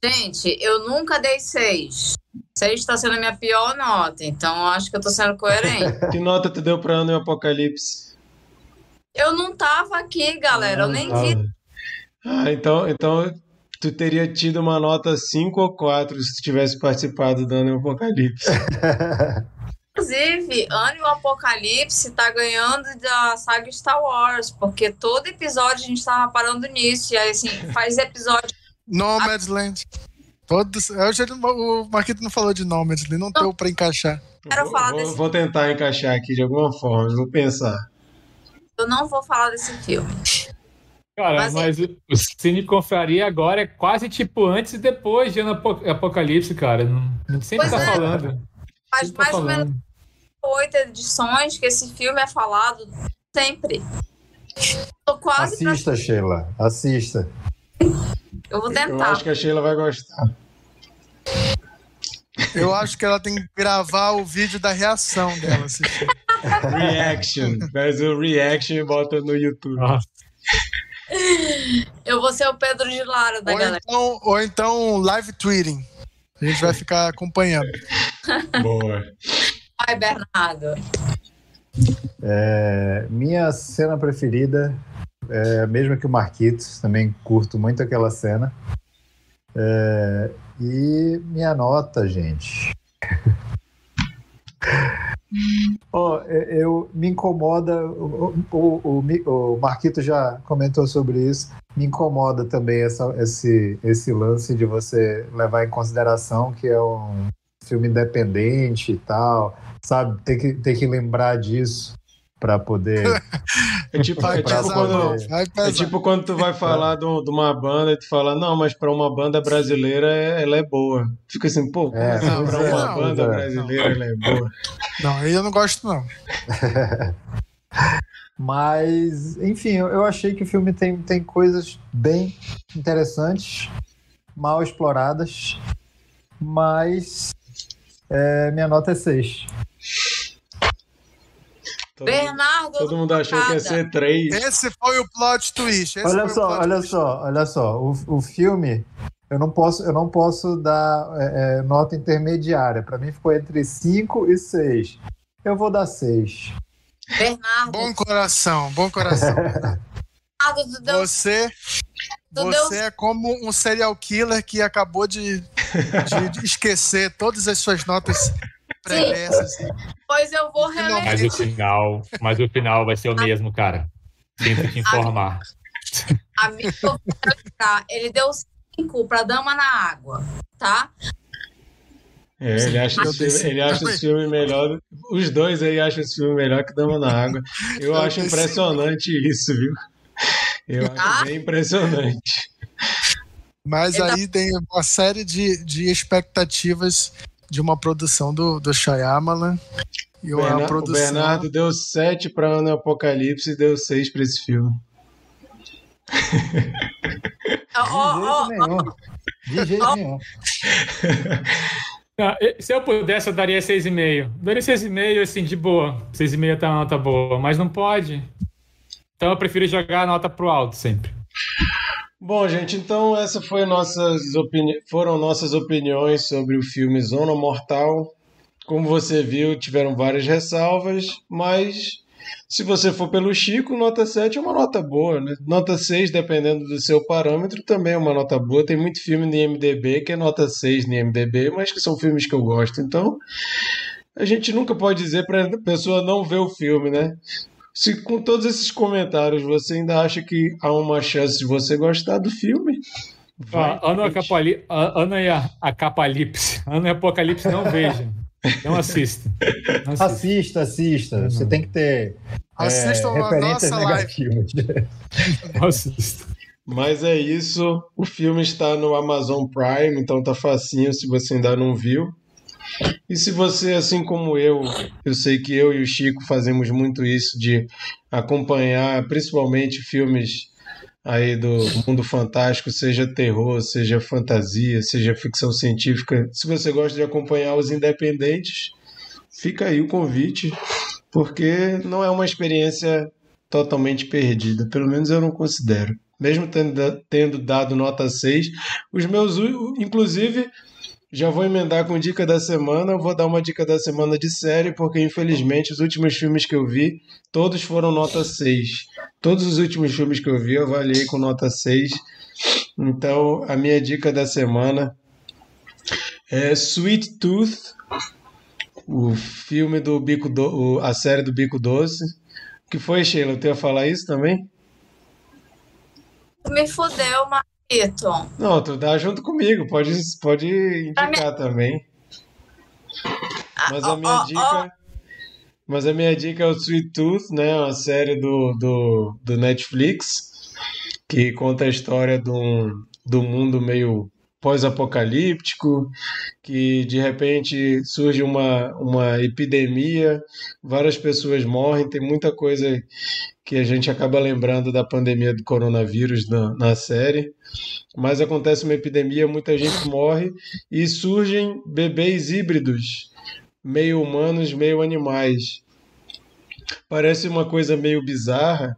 Gente, eu nunca dei 6. 6 está sendo a minha pior nota, então acho que eu tô sendo coerente. Que nota tu deu pra Ano e o Apocalipse? Eu não tava aqui, galera, eu nem vi. Ah, então tu teria tido uma nota 5 ou 4 se tu tivesse participado do Ano e o Apocalipse. Inclusive, Animal Apocalipse tá ganhando da saga Star Wars, porque todo episódio a gente tava parando nisso, e aí assim, faz episódio... Nomadland. Todos... O Marquito não falou de Nomadland, não deu pra encaixar. Vou tentar encaixar aqui de alguma forma, vou pensar. Eu não vou falar desse filme. Cara, mas o Cine Confraria agora é quase tipo antes e depois de Apocalipse, cara. Não sei o que tá falando. Mas mais ou menos 8 edições que esse filme é falado sempre. Tô quase assista, pra... Sheila. Assista. Eu vou tentar. Eu acho que a Sheila vai gostar. Eu acho que ela tem que gravar o vídeo da reação dela assistindo. Reaction. Faz o reaction e bota no YouTube. Nossa. Eu vou ser o Pedro de Lara da galera. Ou então live tweeting. A gente vai ficar acompanhando. Boa. Vai, Bernardo. Minha cena preferida, mesmo que o Marquitos, também curto muito aquela cena. E minha nota, gente. Eu me incomoda. O Marquito já comentou sobre isso. Me incomoda também esse lance de você levar em consideração que é um filme independente e tal, sabe? Tem que lembrar disso para poder. É tipo quando tu vai falar de uma banda e tu fala, não, mas para uma banda brasileira ela é boa. Fica assim, pô, para uma banda brasileira ela é boa. Não, aí eu não gosto, não. Mas, enfim, eu achei que o filme tem coisas bem interessantes, mal exploradas, mas minha nota é 6. Todo mundo achou que ia ser 3. Esse foi o plot twist. Olha só. O filme, eu não posso dar nota intermediária. Para mim ficou entre 5 e 6. Eu vou dar 6. Bernardo. Bom coração. Você é como um serial killer que acabou de esquecer todas as suas notas prévias. Pois eu vou reler. Mas o final vai ser o mesmo, cara. Tento te informar. Amigo, ele deu 5 pra Dama na Água, tá? Ele acha esse filme melhor. Os dois aí acham esse filme melhor que Dama na Água. Eu acho impressionante isso, viu? Eu acho bem impressionante. Mas aí tem uma série de expectativas de uma produção do Shyamalan. O Bernardo deu 7 para Ano Apocalipse e deu 6 para esse filme. De jeito nenhum. Não, se eu pudesse, eu daria 6,5. Daria 6,5, assim, de boa. 6,5 tá uma nota boa, mas não pode. Então eu prefiro jogar a nota pro alto sempre. Bom, gente, então essas foram nossas opiniões sobre o filme Zona Mortal. Como você viu, tiveram várias ressalvas, mas se você for pelo Chico, nota 7 é uma nota boa, né? Nota 6, dependendo do seu parâmetro, também é uma nota boa. Tem muito filme no IMDB que é nota 6 no IMDB, mas que são filmes que eu gosto. Então, a gente nunca pode dizer para a pessoa não ver o filme, né? Se com todos esses comentários você ainda acha que há uma chance de você gostar do filme... Ano Apocalipse não veja. Não assista. Assista. Você tem que ter referências negativas. Assista. Mas é isso. O filme está no Amazon Prime, então tá facinho se você ainda não viu. E se você, assim como eu sei que eu e o Chico fazemos muito isso de acompanhar principalmente filmes aí do mundo fantástico, seja terror, seja fantasia, seja ficção científica. Se você gosta de acompanhar os independentes, fica aí o convite, porque não é uma experiência totalmente perdida, pelo menos eu não considero. Mesmo tendo dado nota 6, os meus, inclusive, já vou emendar com dica da semana. Eu vou dar uma dica da semana de série, porque infelizmente os últimos filmes que eu vi, todos foram nota 6. Todos os últimos filmes que eu vi, eu avaliei com nota 6. Então, a minha dica da semana é Sweet Tooth, o filme do Bico Doce, a série do Bico Doce. O que foi, Sheila? Eu tenho a falar isso também? Tu me fudeu, Marquito. Não, tu dá junto comigo, pode indicar também. Mas a minha dica... Mas a minha dica é o Sweet Tooth, né? Uma série do Netflix que conta a história de um mundo meio pós-apocalíptico, que de repente surge uma epidemia, várias pessoas morrem, tem muita coisa que a gente acaba lembrando da pandemia do coronavírus na série, mas acontece uma epidemia, muita gente morre e surgem bebês híbridos, meio humanos, meio animais. Parece uma coisa meio bizarra,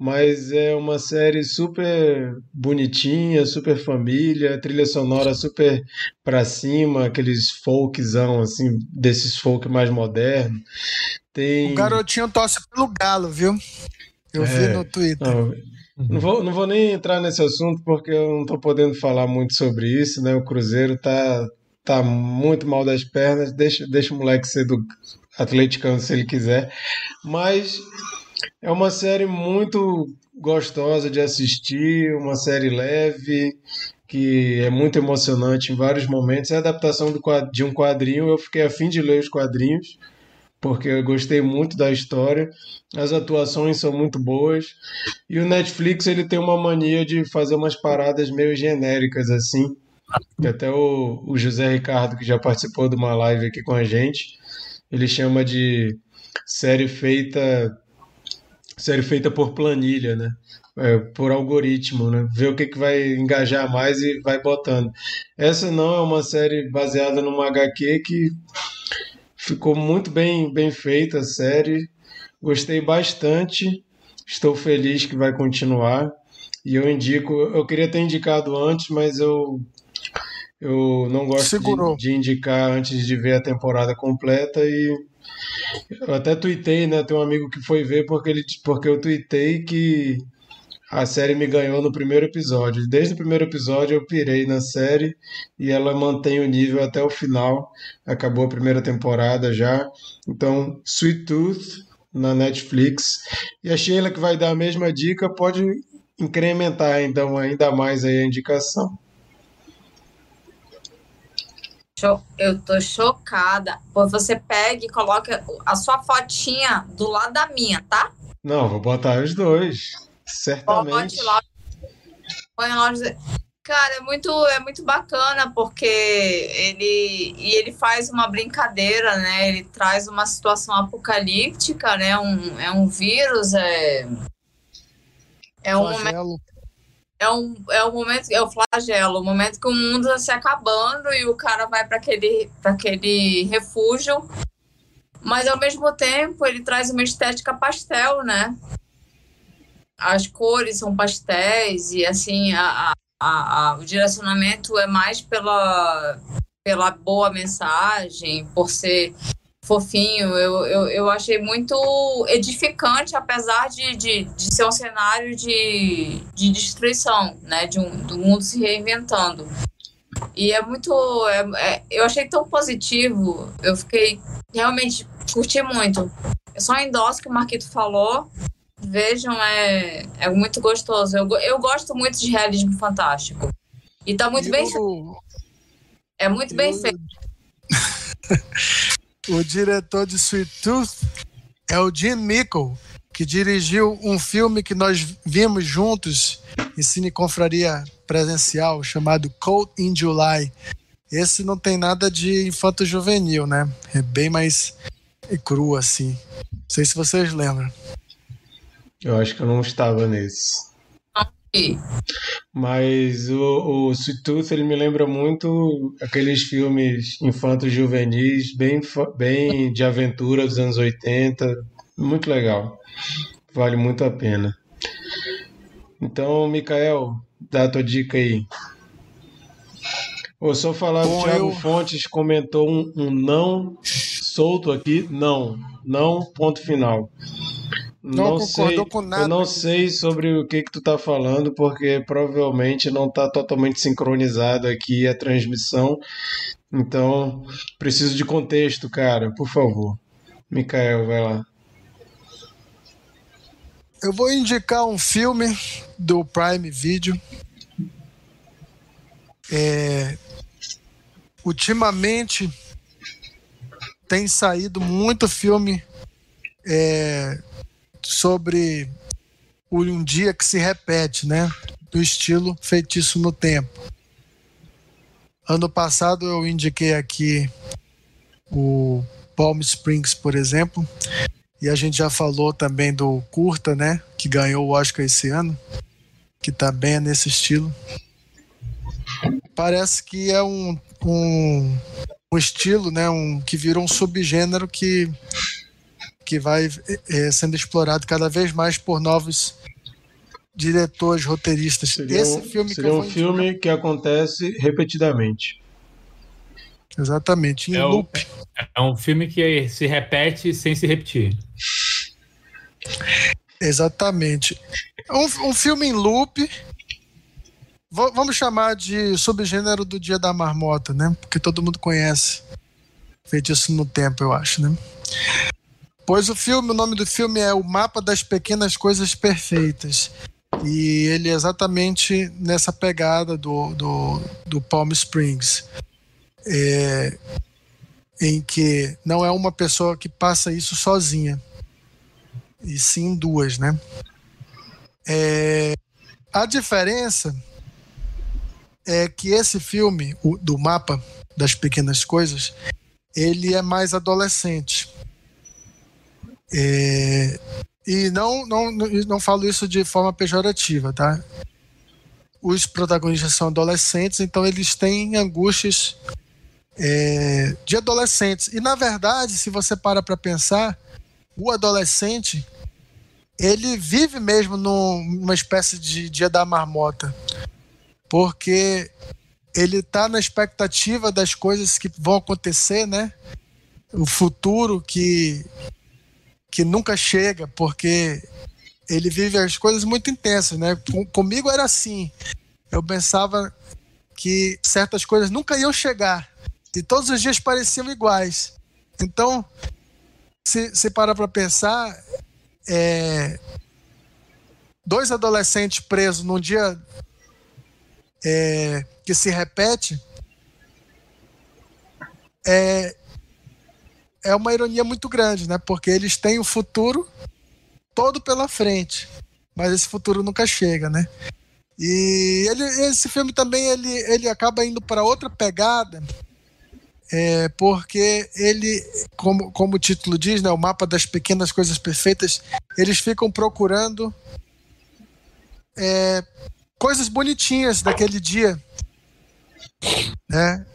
mas é uma série super bonitinha, super família, trilha sonora super pra cima, aqueles folkzão, assim, desses folk mais modernos. Tem... O garotinho torce pelo galo, viu? Eu vi no Twitter. Não vou nem entrar nesse assunto, porque eu não tô podendo falar muito sobre isso, né? O Cruzeiro tá muito mal das pernas, deixa o moleque ser do atleticano se ele quiser, mas é uma série muito gostosa de assistir, uma série leve, que é muito emocionante em vários momentos, é a adaptação de um quadrinho, eu fiquei a fim de ler os quadrinhos, porque eu gostei muito da história, as atuações são muito boas, e o Netflix ele tem uma mania de fazer umas paradas meio genéricas assim, até o José Ricardo, que já participou de uma live aqui com a gente, ele chama de série feita por planilha, né? Por algoritmo, né? Ver o que vai engajar mais e vai botando. Essa não é uma série baseada numa HQ que ficou muito bem feita a série, gostei bastante, estou feliz que vai continuar e eu indico, eu queria ter indicado antes, mas eu não gosto de indicar antes de ver a temporada completa e eu até tuitei, né? Tem um amigo que foi ver porque eu tuitei que a série me ganhou no primeiro episódio. Desde o primeiro episódio eu pirei na série e ela mantém o nível até o final. Acabou a primeira temporada já. Então, Sweet Tooth na Netflix. E a Sheila, que vai dar a mesma dica, pode incrementar então ainda mais aí a indicação. Eu tô chocada. Você pega e coloca a sua fotinha do lado da minha, tá? Não, vou botar os dois. Certamente. Põe lá. Cara, é muito bacana, porque ele faz uma brincadeira, né? Ele traz uma situação apocalíptica, né? É um vírus, é um momento... É um momento, é o flagelo, o momento que o mundo está se acabando e o cara vai para aquele refúgio, mas ao mesmo tempo ele traz uma estética pastel, né? As cores são pastéis e assim o direcionamento é mais pela boa mensagem, por ser fofinho. Eu achei muito edificante, apesar de ser um cenário de destruição, né? Do mundo se reinventando. E é muito... eu achei tão positivo. Eu fiquei... Realmente, curti muito. Eu só endosso o que o Marquito falou. Vejam, é muito gostoso. Eu gosto muito de realismo fantástico. E tá muito bem feito. É muito bem feito. O diretor de Sweet Tooth é o Jim Mickle, que dirigiu um filme que nós vimos juntos em Cine Confraria presencial, chamado Cold in July. Esse não tem nada de infanto-juvenil, né? É bem mais cru, assim. Não sei se vocês lembram. Eu acho que eu não estava nesse. Mas o Sweet Tooth, ele me lembra muito aqueles filmes infantos juvenis, bem de aventura dos anos 80, muito legal, vale muito a pena. Então, Mikael, dá a tua dica aí. Vou só falar que o Thiago Fontes comentou um não solto aqui, não, ponto final. Não concordou com nada. Eu não sei sobre o que tu tá falando, porque provavelmente não tá totalmente sincronizado aqui a transmissão. Então, preciso de contexto, cara. Por favor. Mikael, vai lá. Eu vou indicar um filme do Prime Video. Ultimamente tem saído muito filme sobre um dia que se repete, né? Do estilo Feitiço no Tempo. Ano passado eu indiquei aqui o Palm Springs, por exemplo. E a gente já falou também do curta, né? Que ganhou o Oscar esse ano. Que tá bem nesse estilo. Parece que é um estilo, né? Que virou um subgênero que vai sendo explorado cada vez mais por novos diretores, roteiristas. Seria um filme que acontece repetidamente. Exatamente, em loop. É um filme que se repete sem se repetir. Exatamente. Um filme em loop. Vamos chamar de subgênero do Dia da Marmota, né? Porque todo mundo conhece Feitiço no Tempo, eu acho, né? Pois o nome do filme é O Mapa das Pequenas Coisas Perfeitas. E ele é exatamente nessa pegada do Palm Springs. Em que não é uma pessoa que passa isso sozinha, e sim duas, né? A diferença é que esse filme, do Mapa das Pequenas Coisas, ele é mais adolescente. E não falo isso de forma pejorativa, tá? Os protagonistas são adolescentes, então eles têm angústias de adolescentes. E, na verdade, se você para pensar, o adolescente, ele vive mesmo numa espécie de Dia da Marmota, porque ele está na expectativa das coisas que vão acontecer, né? O futuro que nunca chega, porque ele vive as coisas muito intensas, né? Comigo era assim. Eu pensava que certas coisas nunca iam chegar. E todos os dias pareciam iguais. Então, se parar para pensar, dois adolescentes presos num dia que se repete é uma ironia muito grande, né? Porque eles têm o futuro todo pela frente, mas esse futuro nunca chega, né? E esse filme também ele acaba indo para outra pegada. Porque ele, como o título diz, né, o mapa das pequenas coisas perfeitas, eles ficam procurando coisas bonitinhas daquele dia, né?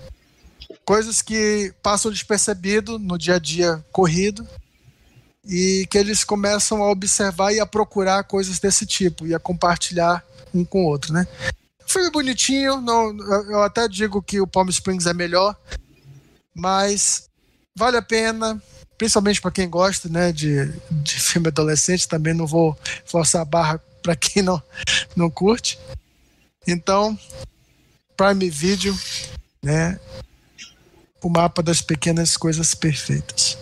Coisas que passam despercebido no dia a dia corrido, e que eles começam a observar e a procurar coisas desse tipo e a compartilhar um com o outro, né? Filme bonitinho, não, eu até digo que o Palm Springs é melhor, mas vale a pena, principalmente para quem gosta, né, de filme adolescente. Também não vou forçar a barra para quem não curte. Então, Prime Video, né, o mapa das pequenas coisas perfeitas.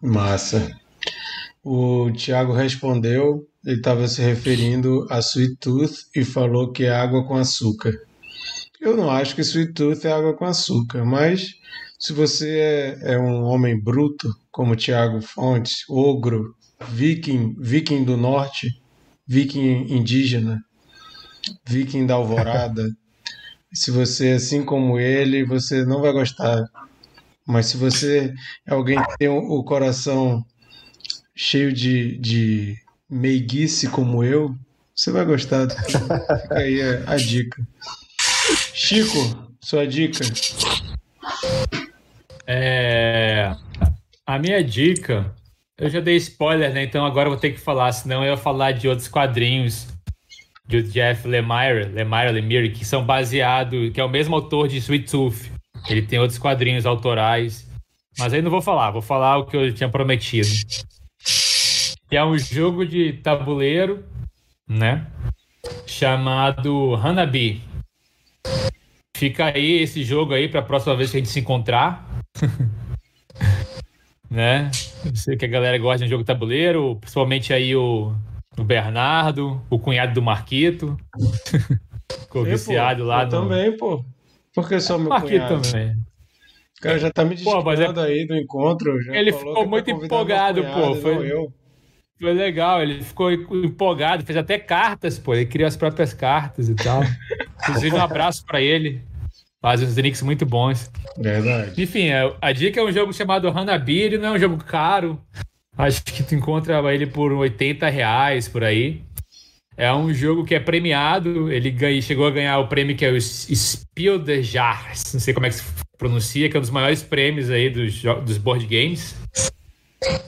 Massa. O Thiago respondeu, ele estava se referindo a Sweet Tooth e falou que é água com açúcar. Eu não acho que Sweet Tooth é água com açúcar, mas se você é um homem bruto, como Tiago Fontes, ogro, viking do norte, viking indígena, viking da alvorada, se você é assim como ele, você não vai gostar. Mas se você é alguém que tem o coração cheio de meiguice como eu, você vai gostar. Fica aí a dica. Chico, sua dica. A minha dica, eu já dei spoiler, né? Então agora eu vou ter que falar, senão eu ia falar de outros quadrinhos de Jeff Lemire, que são baseados, que é o mesmo autor de Sweet Tooth. Ele tem outros quadrinhos autorais, mas aí não vou falar o que eu tinha prometido. Que é um jogo de tabuleiro, né? Chamado Hanabi. Fica aí esse jogo aí para a próxima vez que a gente se encontrar. Né? Eu sei que a galera gosta de jogo tabuleiro, principalmente aí o Bernardo, o cunhado do Marquito. Ficou viciado lá. Eu também, pô. Porque sou meu Marquito cunhado. Também. O cara já tá me desculpando aí do encontro. Já ele ficou muito empolgado, pô. Foi legal, ele ficou empolgado, fez até cartas, pô, ele criou as próprias cartas e tal. Inclusive, um abraço pra ele. Faz uns drinks muito bons. Verdade. Enfim, a dica é um jogo chamado Hanabi, ele não é um jogo caro. Acho que tu encontra ele por R$80, por aí. É um jogo que é premiado, ele chegou a ganhar o prêmio que é o Spiel des Jahres, não sei como é que se pronuncia, que é um dos maiores prêmios aí dos board games.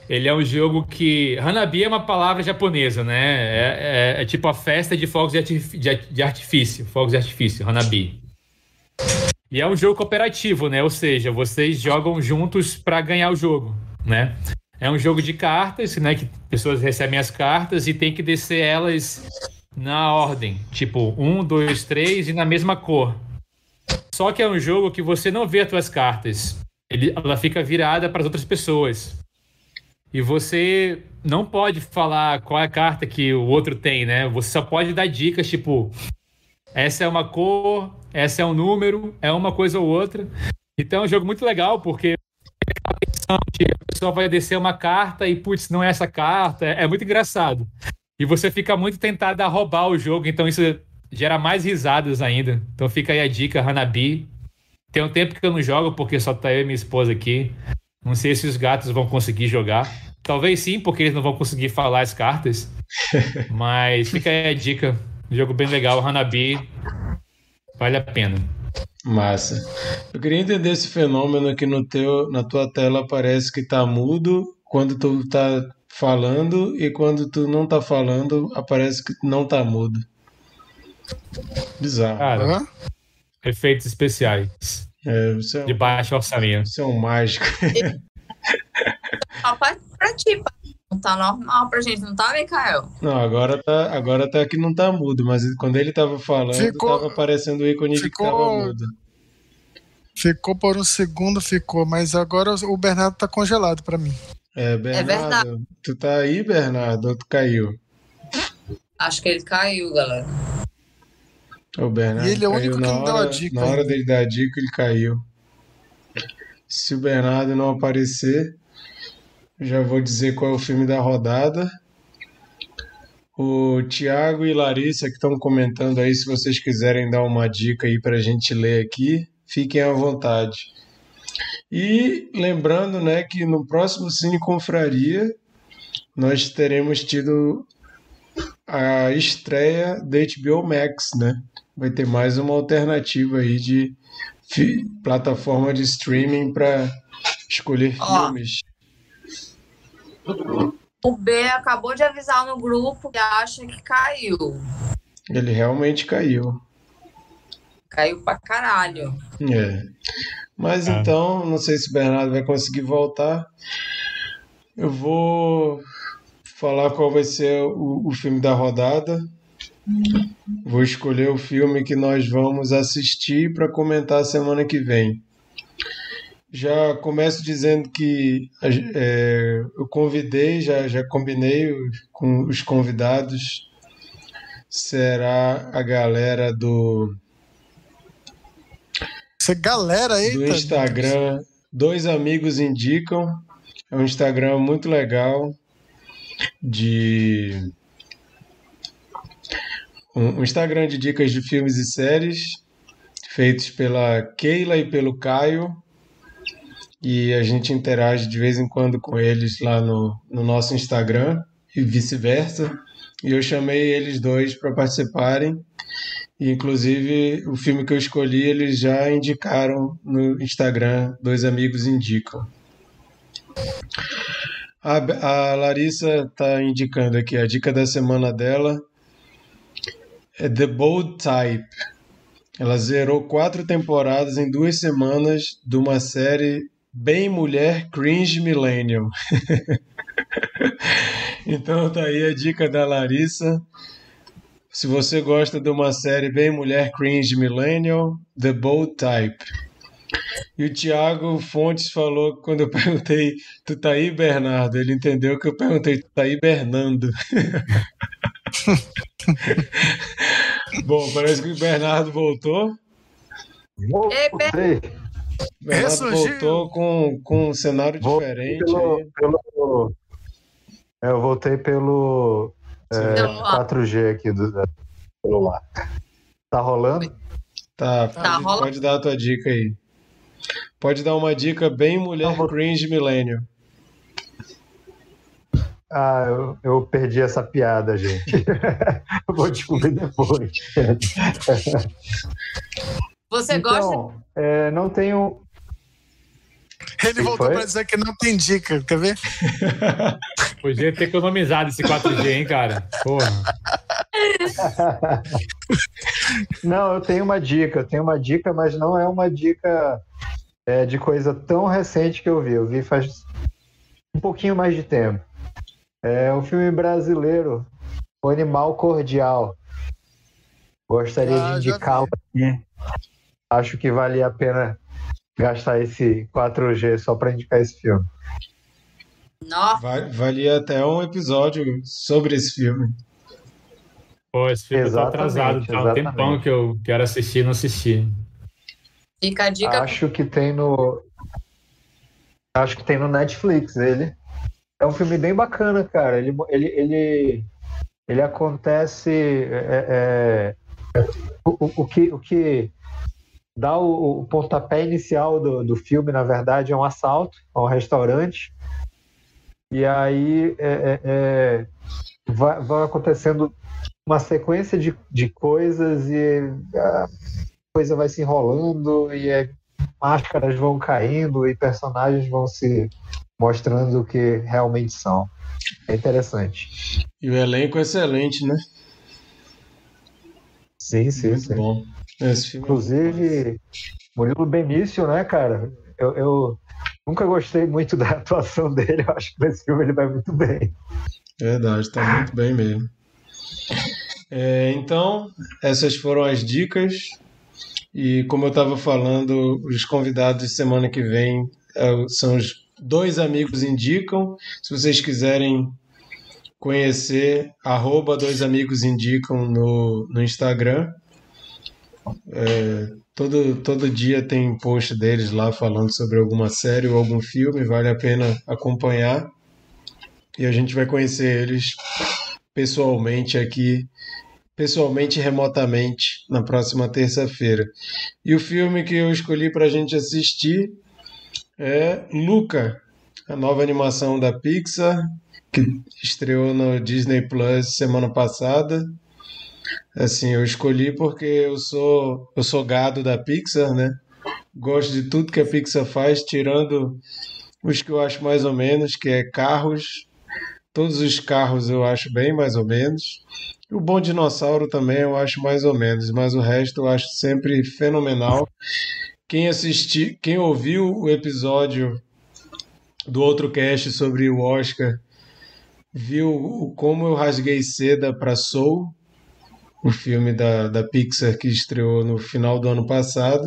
Ele é um jogo que... Hanabi é uma palavra japonesa, né? É tipo a festa de fogos de artifício. Fogos de artifício, Hanabi. E é um jogo cooperativo, né? Ou seja, vocês jogam juntos para ganhar o jogo, né? É um jogo de cartas, né? Que pessoas recebem as cartas e tem que descer elas na ordem. Tipo, 1, 2, 3 e na mesma cor. Só que é um jogo que você não vê as suas cartas. Ela fica virada para as outras pessoas. E você não pode falar qual é a carta que o outro tem, né? Você só pode dar dicas, tipo... Essa é uma cor, essa é um número, é uma coisa ou outra. Então é um jogo muito legal, porque... A pessoa vai descer uma carta e, putz, não é essa carta. É muito engraçado. E você fica muito tentado a roubar o jogo, então isso gera mais risadas ainda. Então fica aí a dica, Hanabi. Tem um tempo que eu não jogo, porque só tá eu e minha esposa aqui. Não sei se os gatos vão conseguir jogar. Talvez sim, porque eles não vão conseguir falar as cartas. Mas fica aí a dica. Um jogo bem legal, Hanabi. Vale a pena. Massa. Eu queria entender esse fenômeno que na tua tela parece que tá mudo quando tu tá falando e quando tu não tá falando aparece que não tá mudo. Bizarro. Cara, efeitos especiais. De baixo orçamento. Isso é um mágico. Só faz pra ti, não tá normal pra gente, não tá, Mikael? Não, agora tá que não tá mudo, mas quando ele tava falando, tava aparecendo o ícone que tava mudo. Ficou por um segundo, mas agora o Bernardo tá congelado pra mim. Bernardo, é verdade. Tu tá aí, Bernardo, ou tu caiu? Acho que ele caiu, galera. O Bernardo, e ele é o único que não deu a dica. Na hora dele dar a dica, ele caiu. Se o Bernardo não aparecer, já vou dizer qual é o filme da rodada. O Tiago e Larissa que estão comentando aí, se vocês quiserem dar uma dica aí pra gente ler aqui, fiquem à vontade. E lembrando, né, que no próximo Cine Confraria nós teremos tido a estreia da HBO Max, né? Vai ter mais uma alternativa aí de plataforma de streaming para escolher filmes. O B acabou de avisar no grupo que acha que caiu. Ele realmente caiu. Caiu pra caralho. Mas então, não sei se o Bernardo vai conseguir voltar. Eu vou falar qual vai ser o filme da rodada. Vou escolher o filme que nós vamos assistir para comentar semana que vem. Já começo dizendo que eu convidei, já combinei com os convidados. Será a galera do... Essa galera aí do Instagram, Dois Amigos Indicam. É um Instagram muito legal. Um Instagram de dicas de filmes e séries, feitos pela Keila e pelo Caio, e a gente interage de vez em quando com eles lá no nosso Instagram e vice-versa, e eu chamei eles dois para participarem, e inclusive o filme que eu escolhi eles já indicaram no Instagram, Dois Amigos Indicam. A Larissa está indicando aqui, a dica da semana dela é The Bold Type. Ela zerou 4 temporadas em 2 semanas de uma série bem mulher cringe millennial. Então tá aí a dica da Larissa. Se você gosta de uma série bem mulher cringe millennial, The Bold Type. E o Thiago Fontes falou que quando eu perguntei, tu tá aí, Bernardo? Ele entendeu que eu perguntei, tu tá aí, Bernardo? Bom, parece que o Bernardo voltou. Bernardo voltou com um cenário diferente. Eu voltei pelo 4G aqui do celular. Tá rolando? Tá rolando. Pode dar a tua dica aí. Pode dar uma dica bem mulher cringe millennial. Ah, eu perdi essa piada, gente. Vou descobrir depois. Você gosta? Não tenho... Ele voltou para dizer que não tem dica, quer ver? Podia ter economizado esse 4G, hein, cara? Porra. Não, eu tenho uma dica, mas não é uma dica de coisa tão recente que eu vi. Eu vi faz um pouquinho mais de tempo. É um filme brasileiro, O Animal Cordial. Gostaria de indicá-lo aqui. Acho que vale a pena gastar esse 4G só para indicar esse filme. Nossa. Valia até um episódio sobre esse filme. Pô, esse filme tá atrasado. Tá um tempão que eu quero assistir e não assisti. Fica a dica. Acho que tem no Netflix ele. É um filme bem bacana, cara. Ele acontece... O que dá o pontapé inicial do filme, na verdade, é um assalto a um restaurante. E aí vai acontecendo uma sequência de coisas e a coisa vai se enrolando e máscaras vão caindo e personagens vão se mostrando o que realmente são. É interessante. E o elenco é excelente, né? Sim. Muito sim. Bom. Inclusive, Murilo Benício, né, cara? Eu nunca gostei muito da atuação dele. Eu acho que nesse filme ele vai muito bem. Verdade, tá muito bem mesmo. Então, essas foram as dicas. E como eu estava falando, os convidados de semana que vem são os Dois Amigos Indicam. Se vocês quiserem conhecer, @doisamigosindicam no Instagram. Todo dia tem post deles lá falando sobre alguma série ou algum filme, vale a pena acompanhar, e a gente vai conhecer eles pessoalmente aqui, pessoalmente e remotamente, na próxima terça-feira. E o filme que eu escolhi para a gente assistir é Luca, a nova animação da Pixar, que estreou no Disney Plus semana passada. Assim, eu escolhi porque eu sou gado da Pixar, né? Gosto de tudo que a Pixar faz, tirando os que eu acho mais ou menos, que é carros. Todos os carros eu acho bem mais ou menos. O Bom Dinossauro também eu acho mais ou menos, mas o resto eu acho sempre fenomenal. Quem ouviu o episódio do outro cast sobre o Oscar, viu como eu rasguei seda para Soul, o filme da Pixar que estreou no final do ano passado,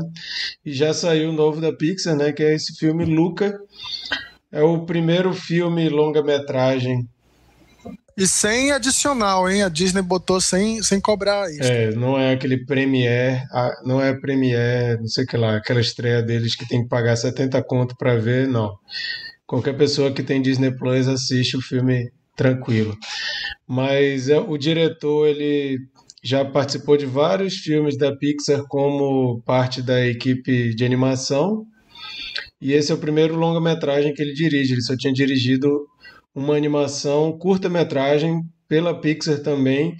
e já saiu o novo da Pixar, né, que é esse filme Luca. É o primeiro filme longa-metragem. E sem adicional, hein? A Disney botou sem cobrar isso. Não é aquele Premiere, não sei o que lá, aquela estreia deles que tem que pagar 70 conto para ver, não. Qualquer pessoa que tem Disney Plus assiste o filme tranquilo. Mas o diretor, ele já participou de vários filmes da Pixar como parte da equipe de animação. E esse é o primeiro longa-metragem que ele dirige. Ele só tinha dirigido uma animação curta-metragem pela Pixar também,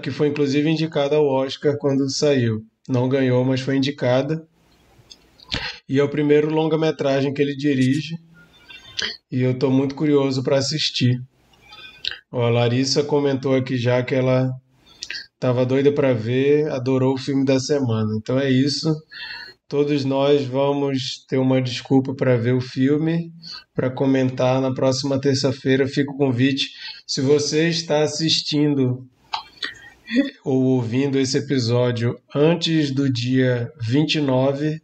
que foi inclusive indicada ao Oscar quando saiu. Não ganhou, mas foi indicada. E é o primeiro longa-metragem que ele dirige. E eu estou muito curioso para assistir. Ó, a Larissa comentou aqui já que ela... tava doida para ver, adorou o filme da semana. Então é isso. Todos nós vamos ter uma desculpa para ver o filme, para comentar na próxima terça-feira. Fica o convite. Se você está assistindo ou ouvindo esse episódio antes do dia 29,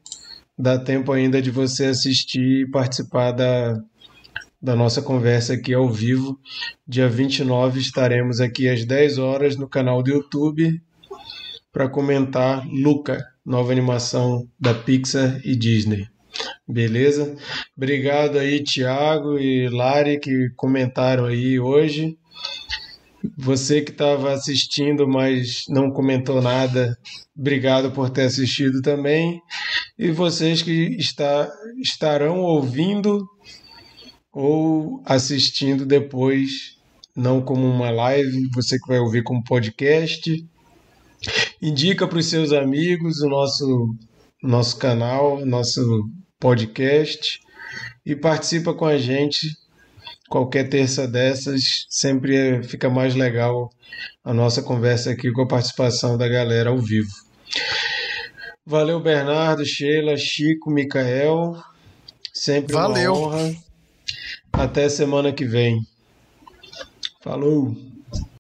dá tempo ainda de você assistir e participar da nossa conversa aqui ao vivo. Dia 29 estaremos aqui às 10 horas no canal do YouTube para comentar Luca, nova animação da Pixar e Disney. Beleza? Obrigado aí, Thiago e Lari, que comentaram aí hoje. Você que estava assistindo, mas não comentou nada, obrigado por ter assistido também. E vocês que estarão ouvindo ou assistindo depois, não como uma live, você que vai ouvir como podcast. Indica para os seus amigos o nosso canal, nosso podcast, e participa com a gente. Qualquer terça dessas sempre fica mais legal a nossa conversa aqui com a participação da galera ao vivo. Valeu, Bernardo, Sheila, Chico, Micael. Sempre uma honra. Até semana que vem. Falou!